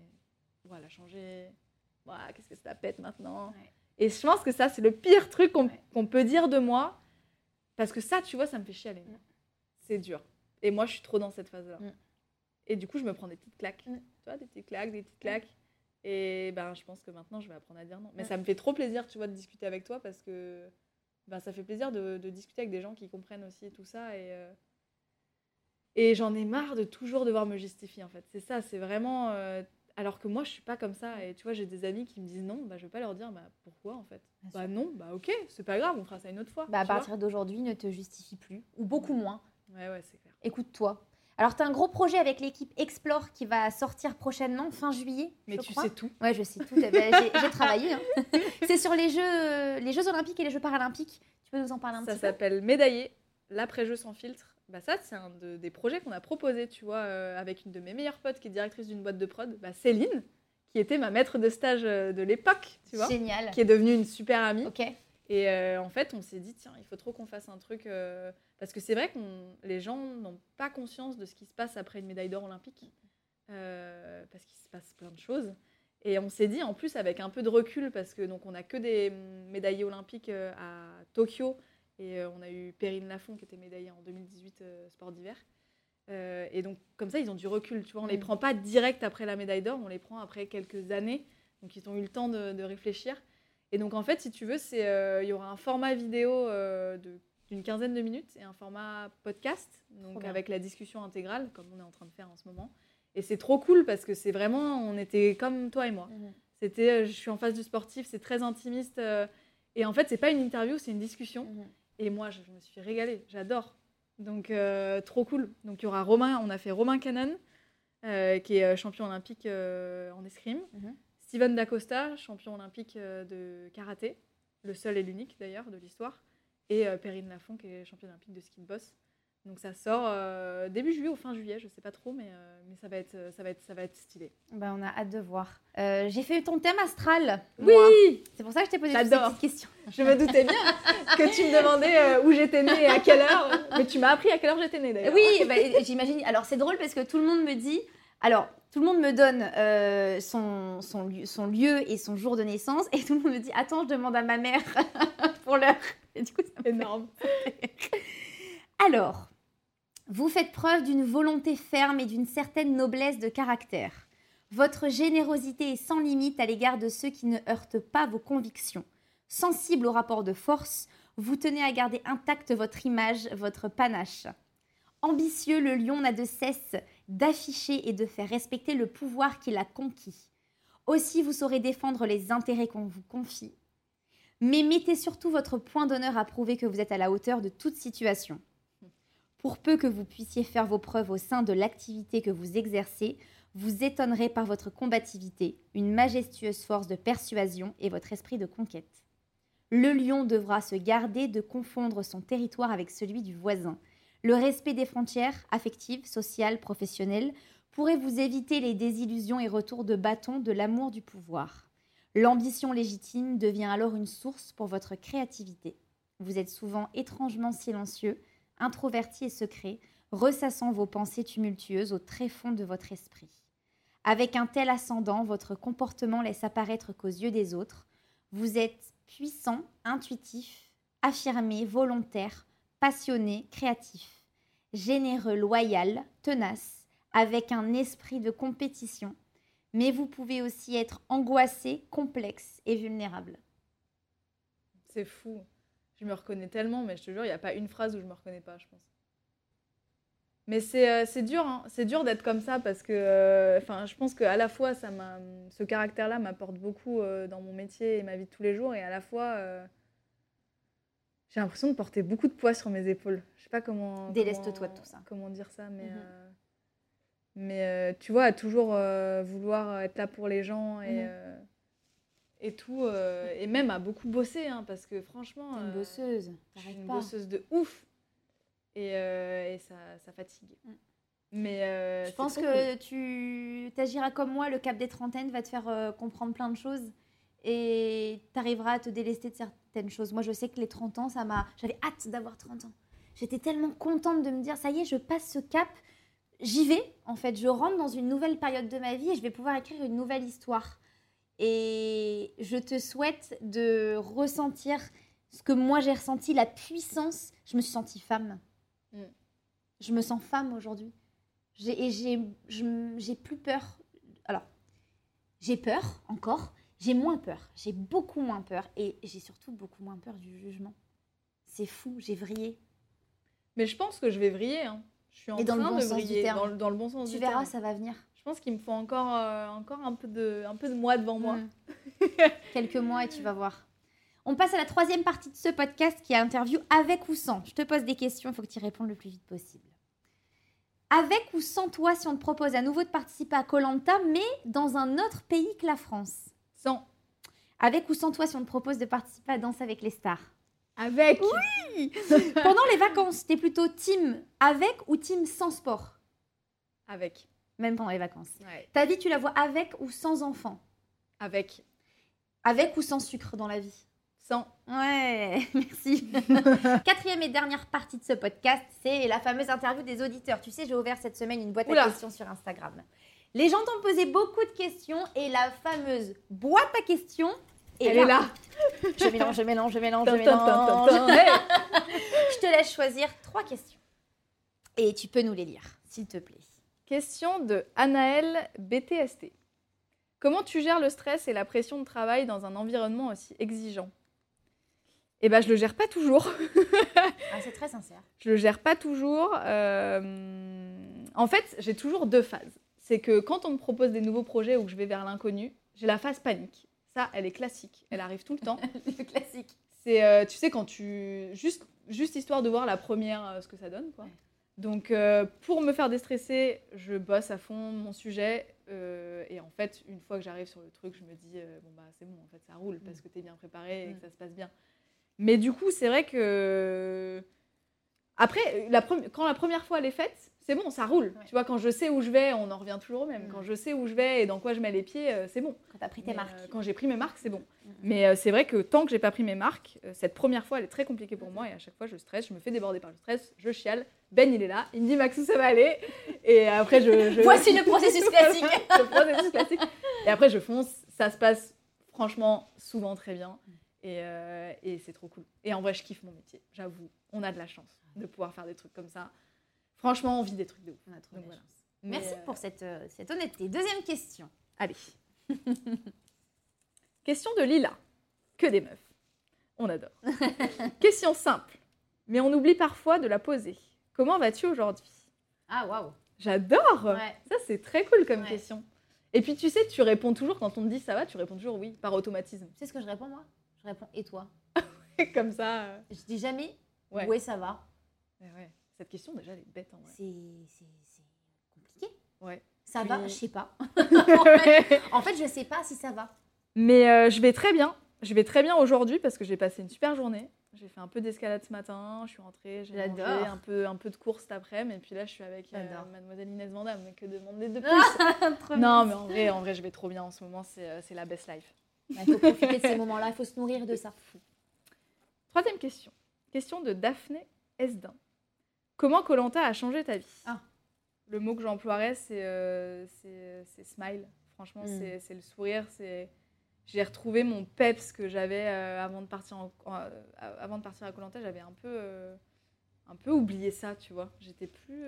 voilà, changé, voilà, qu'est-ce que ça pète maintenant. Ouais. Et je pense que ça, c'est le pire truc qu'on peut dire de moi. Parce que ça, tu vois, ça me fait chialer. C'est dur. Et moi, je suis trop dans cette phase-là. Et du coup, je me prends des petites claques. Tu vois, des petites claques. Et ben, je pense que maintenant, je vais apprendre à dire non. Mais ça me fait trop plaisir, tu vois, de discuter avec toi. Parce que ben, ça fait plaisir de discuter avec des gens qui comprennent aussi tout ça. Et j'en ai marre de toujours devoir me justifier, en fait. C'est ça, c'est vraiment… Alors que moi, je ne suis pas comme ça. Et tu vois, j'ai des amis qui me disent non, bah, je ne vais pas leur dire bah, pourquoi en fait. Bah non, bah ok, c'est pas grave, on fera ça une autre fois. Bah, à partir d'aujourd'hui, ne te justifie plus, ou beaucoup moins. Ouais, c'est clair. Écoute-toi. Alors, tu as un gros projet avec l'équipe Explore qui va sortir prochainement, fin juillet. Mais tu sais tout. Ouais, je sais tout. J'ai travaillé. C'est sur les Jeux Olympiques et les Jeux Paralympiques. Tu peux nous en parler un petit peu ? Ça s'appelle Médaillé, l'après-jeu sans filtre. Bah ça, c'est un des projets qu'on a proposé, tu vois, avec une de mes meilleures potes qui est directrice d'une boîte de prod, bah Céline, qui était ma maître de stage de l'époque, tu vois. Génial. Qui est devenue une super amie. Ok. Et en fait, on s'est dit, tiens, il faut trop qu'on fasse un truc. Parce que c'est vrai que les gens n'ont pas conscience de ce qui se passe après une médaille d'or olympique. Parce qu'il se passe plein de choses. Et on s'est dit, en plus, avec un peu de recul, parce que donc on n'a que des médaillés olympiques à Tokyo. Et on a eu Perrine Laffont qui était médaillée en 2018 sport d'hiver. Et donc, comme ça, ils ont du recul. Tu vois, on ne les prend pas direct après la médaille d'or, on les prend après quelques années. Donc, ils ont eu le temps de réfléchir. Et donc, en fait, si tu veux, il y aura un format vidéo d'une 15 minutes et un format podcast, donc avec la discussion intégrale, comme on est en train de faire en ce moment. Et c'est trop cool parce que c'est vraiment… On était comme toi et moi. Je suis en face du sportif, c'est très intimiste. Et en fait, ce n'est pas une interview, c'est une discussion. Et moi, je me suis régalée, j'adore. Donc, trop cool. Donc, il y aura Romain, on a fait Romain Cannon, qui est champion olympique en escrime. Steven D'Acosta, champion olympique de karaté, le seul et l'unique d'ailleurs de l'histoire. Et Perrine Laffont, qui est championne olympique de ski de boss. Donc, ça sort début juillet ou fin juillet, je ne sais pas trop, mais ça va être stylé. Ben, on a hâte de voir. J'ai fait ton thème astral. Oui, moi. C'est pour ça que je t'ai posé cette petite question. Je me doutais bien que tu me demandais où j'étais née et à quelle heure. Mais tu m'as appris à quelle heure j'étais née d'ailleurs. Oui, ben, j'imagine. Alors, c'est drôle parce que tout le monde me dit… Alors, tout le monde me donne son lieu et son jour de naissance. Et tout le monde me dit « Attends, je demande à ma mère pour l'heure. » Et du coup, c'est énorme. Alors… Vous faites preuve d'une volonté ferme et d'une certaine noblesse de caractère. Votre générosité est sans limite à l'égard de ceux qui ne heurtent pas vos convictions. Sensible au rapport de force, vous tenez à garder intacte votre image, votre panache. Ambitieux, le lion n'a de cesse d'afficher et de faire respecter le pouvoir qu'il a conquis. Aussi, vous saurez défendre les intérêts qu'on vous confie. Mais mettez surtout votre point d'honneur à prouver que vous êtes à la hauteur de toute situation. Pour peu que vous puissiez faire vos preuves au sein de l'activité que vous exercez, vous étonnerez par votre combativité, une majestueuse force de persuasion et votre esprit de conquête. Le lion devra se garder de confondre son territoire avec celui du voisin. Le respect des frontières affectives, sociales, professionnelles pourrait vous éviter les désillusions et retours de bâton de l'amour du pouvoir. L'ambition légitime devient alors une source pour votre créativité. Vous êtes souvent étrangement silencieux, introverti et secret, ressassant vos pensées tumultueuses au tréfonds de votre esprit. Avec un tel ascendant, votre comportement laisse apparaître qu'aux yeux des autres, vous êtes puissant, intuitif, affirmé, volontaire, passionné, créatif, généreux, loyal, tenace, avec un esprit de compétition, mais vous pouvez aussi être angoissé, complexe et vulnérable. C'est fou. Je me reconnais tellement, mais je te jure, il n'y a pas une phrase où je ne me reconnais pas, je pense. Mais c'est dur, hein. C'est dur d'être comme ça parce que je pense qu'à la fois, ce caractère-là m'apporte beaucoup dans mon métier et ma vie de tous les jours. Et à la fois, j'ai l'impression de porter beaucoup de poids sur mes épaules. Je ne sais pas comment... Déleste-toi de tout ça. Comment dire ça, mais... Mm-hmm. Mais tu vois, toujours vouloir être là pour les gens et... Mm-hmm. Et tout, et même à beaucoup bosser, hein, parce que franchement... T'es une bosseuse, t'arrêtes pas. Une bosseuse de ouf, et ça fatigue. Mm. Mais je pense que tu t'agiras comme moi, le cap des trentaines va te faire comprendre plein de choses, et t'arriveras à te délester de certaines choses. Moi, je sais que les 30 ans, j'avais hâte d'avoir 30 ans. J'étais tellement contente de me dire, ça y est, je passe ce cap, j'y vais, en fait, je rentre dans une nouvelle période de ma vie, et je vais pouvoir écrire une nouvelle histoire. Et je te souhaite de ressentir ce que moi j'ai ressenti, la puissance. Je me suis sentie femme. Mm. Je me sens femme aujourd'hui. J'ai plus peur. Alors, j'ai peur encore. J'ai moins peur. J'ai beaucoup moins peur. Et j'ai surtout beaucoup moins peur du jugement. C'est fou, j'ai vrillé. Mais je pense que je vais vriller. Hein. Je suis en train de vriller. Dans le bon sens du terme. Tu verras, ça va venir. Je pense qu'il me faut encore un peu de moi devant moi. Mmh. Quelques mois et tu vas voir. On passe à la troisième partie de ce podcast qui est interview avec ou sans. Je te pose des questions, il faut que tu y répondes le plus vite possible. Avec ou sans toi, si on te propose à nouveau de participer à Koh-Lanta, mais dans un autre pays que la France. Sans. Avec ou sans toi, si on te propose de participer à Danse avec les Stars. Avec. Oui. Pendant les vacances, t'es plutôt team avec ou team sans sport? Avec. Même pendant les vacances. Ouais. Ta vie, tu la vois avec ou sans enfant? Avec. Avec ou sans sucre dans la vie? Sans. Ouais, merci. Quatrième et dernière partie de ce podcast, c'est la fameuse interview des auditeurs. Tu sais, j'ai ouvert cette semaine une boîte à questions sur Instagram. Les gens t'ont posé beaucoup de questions et la fameuse boîte à questions est là. Je mélange. Je te laisse choisir 3 questions. Et tu peux nous les lire, s'il te plaît. Question de Anaël BTST. Comment tu gères le stress et la pression de travail dans un environnement aussi exigeant? Eh bien, je ne le gère pas toujours. Ah, c'est très sincère. Je ne le gère pas toujours. En fait, j'ai toujours 2 phases. C'est que quand on me propose des nouveaux projets ou que je vais vers l'inconnu, j'ai la phase panique. Ça, elle est classique. Elle arrive tout le temps. Le classique. C'est, tu sais, quand tu... Juste histoire de voir la première, ce que ça donne, quoi. Ouais. Donc, pour me faire déstresser, je bosse à fond mon sujet. Et en fait, une fois que j'arrive sur le truc, je me dis c'est bon, en fait, ça roule parce que t'es bien préparée et que ça se passe bien. Mais du coup, c'est vrai que... Après, quand la première fois elle est faite, c'est bon, ça roule. Ouais. Tu vois, quand je sais où je vais, on en revient toujours au même. Quand je sais où je vais et dans quoi je mets les pieds, c'est bon. Quand t'as pris tes marques. Quand j'ai pris mes marques, c'est bon. Mmh. Mais c'est vrai que tant que j'ai pas pris mes marques, cette première fois, elle est très compliquée pour moi. Et à chaque fois, je stresse, je me fais déborder par le stress, je chiale. Ben, il est là, il me dit « Max, où ça va aller ?» Et après, voici le processus classique. Le processus classique. Et après, je fonce. Ça se passe franchement souvent très bien. Et c'est trop cool. Et en vrai, je kiffe mon métier, j'avoue. On a de la chance de pouvoir faire des trucs comme ça. Franchement, on vit des trucs de ouf. On a trop de la chance. Merci pour cette honnêteté. Deuxième question. Allez. Question de Lila. Que des meufs. On adore. Question simple, mais on oublie parfois de la poser. Comment vas-tu aujourd'hui? Ah, waouh. J'adore. Ouais. Ça, c'est très cool comme question. Et puis, tu sais, tu réponds toujours, quand on te dit ça va, tu réponds toujours oui, par automatisme. Tu sais ce que je réponds, moi? Je réponds « Et toi ?» Comme ça... Je dis jamais « Ouais, ça va ?» Cette question, déjà, elle est bête. Hein, ouais. C'est compliqué. Ouais. Ça va, je sais pas. en fait, je sais pas si ça va. Mais je vais très bien. Je vais très bien aujourd'hui parce que j'ai passé une super journée. J'ai fait un peu d'escalade ce matin, je suis rentrée, j'ai mangé un peu de course cet après-midi. Et puis là, je suis avec mademoiselle Inès Vandamme, mais que demander de plus. Non, mais en vrai, je vais trop bien en ce moment, c'est la best life. Il faut profiter de ces moments-là, il faut se nourrir de ça. Troisième question. Question de Daphné Esdin. Comment Koh-Lanta a changé ta vie? Le mot que j'emploierais, c'est smile. Franchement, c'est le sourire, c'est... J'ai retrouvé mon peps que j'avais avant de partir à Koh-Lanta. J'avais un peu oublié ça, tu vois. J'étais plus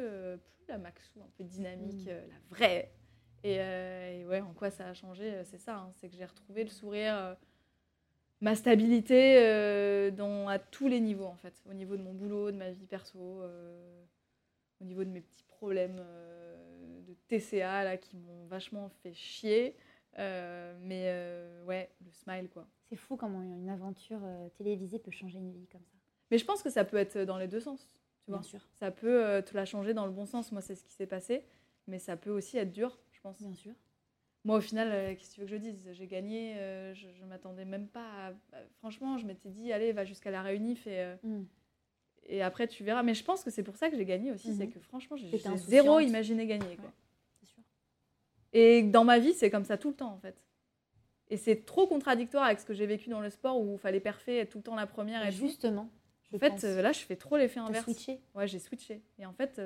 la Maxou, un peu dynamique, la vraie. Et ouais, en quoi ça a changé, c'est ça. Hein, c'est que j'ai retrouvé le sourire, ma stabilité à tous les niveaux, en fait. Au niveau de mon boulot, de ma vie perso, au niveau de mes petits problèmes de TCA là, qui m'ont vachement fait chier. Ouais, le smile, quoi. C'est fou comment une aventure télévisée peut changer une vie comme ça. Mais je pense que ça peut être dans les deux sens, tu vois. Bien sûr. Ça peut te la changer dans le bon sens, moi, c'est ce qui s'est passé. Mais ça peut aussi être dur, je pense. Bien sûr. Moi, au final, qu'est-ce que tu veux que je dise ? J'ai gagné, je m'attendais même pas à... Franchement, je m'étais dit, allez, va jusqu'à la réunif et après, tu verras. Mais je pense que c'est pour ça que j'ai gagné aussi, c'est que franchement, j'ai zéro imaginé gagner, quoi. Ouais. Et dans ma vie, c'est comme ça tout le temps, en fait. Et c'est trop contradictoire avec ce que j'ai vécu dans le sport où il fallait parfait, être tout le temps la première. Et justement. En fait, là, je fais trop l'effet inverse. T'as switché ? Ouais, j'ai switché. Et en fait,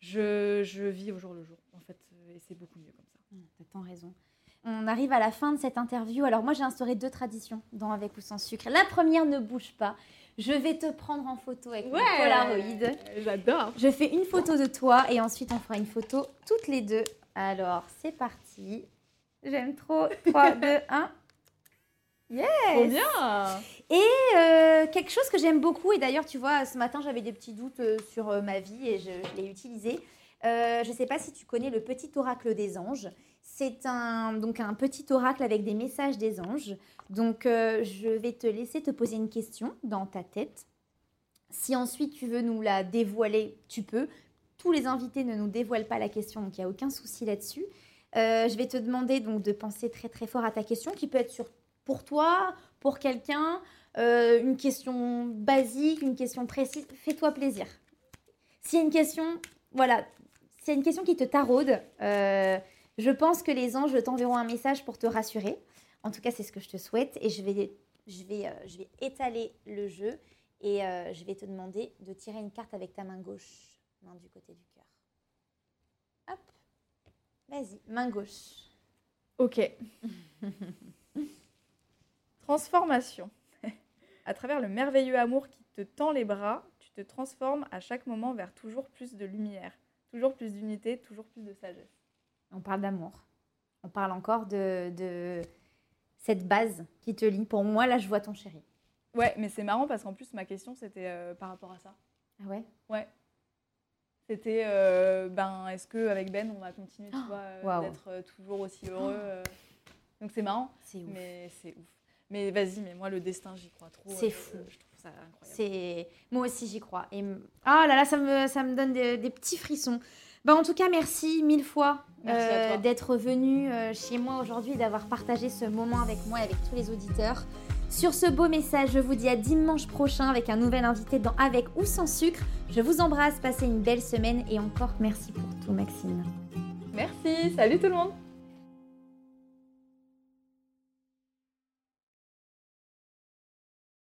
je vis au jour le jour, en fait. Et c'est beaucoup mieux comme ça. T'as tant raison. On arrive à la fin de cette interview. Alors moi, j'ai instauré deux traditions dans Avec ou sans sucre. La première, ne bouge pas. Je vais te prendre en photo avec mon Polaroid. J'adore. Je fais une photo de toi et ensuite, on fera une photo toutes les deux. Alors, c'est parti. J'aime trop. 3, 2, 1. Yes! Trop bien! Et quelque chose que j'aime beaucoup. Et d'ailleurs, tu vois, ce matin, j'avais des petits doutes sur ma vie et je l'ai utilisé. Je ne sais pas si tu connais le petit oracle des anges. C'est un petit oracle avec des messages des anges. Donc, je vais te laisser te poser une question dans ta tête. Si ensuite tu veux nous la dévoiler, tu peux. Tous les invités ne nous dévoilent pas la question, donc il n'y a aucun souci là-dessus. Je vais te demander donc de penser très très fort à ta question, qui peut être pour toi, pour quelqu'un, une question basique, une question précise. Fais-toi plaisir. S'il y a une question, voilà, s'il y a une question qui te taraude, je pense que les anges t'enverront un message pour te rassurer. En tout cas, c'est ce que je te souhaite. Et je vais étaler le jeu et je vais te demander de tirer une carte avec ta main gauche, main du côté du cœur. Hop, vas-y, main gauche. Ok. Transformation. À travers le merveilleux amour qui te tend les bras, tu te transformes à chaque moment vers toujours plus de lumière, toujours plus d'unité, toujours plus de sagesse. On parle d'amour. On parle encore de cette base qui te lie. Pour moi, là, je vois ton chéri. Ouais, mais c'est marrant parce qu'en plus, ma question, c'était par rapport à ça. Ah ouais ? Ouais. C'était, est-ce qu'avec Ben, on va continuer, tu vois, d'être toujours aussi heureux Donc, c'est marrant. C'est ouf. Mais c'est ouf. Mais vas-y, mais moi, le destin, j'y crois trop. C'est fou. Je trouve ça incroyable. Moi aussi, j'y crois. Et... Ah là là, ça me donne des petits frissons. Bah en tout cas, merci mille fois d'être venu chez moi aujourd'hui et d'avoir partagé ce moment avec moi et avec tous les auditeurs. Sur ce beau message, je vous dis à dimanche prochain avec un nouvel invité dans Avec ou sans sucre. Je vous embrasse, passez une belle semaine et encore merci pour tout, Maxine. Merci, salut tout le monde.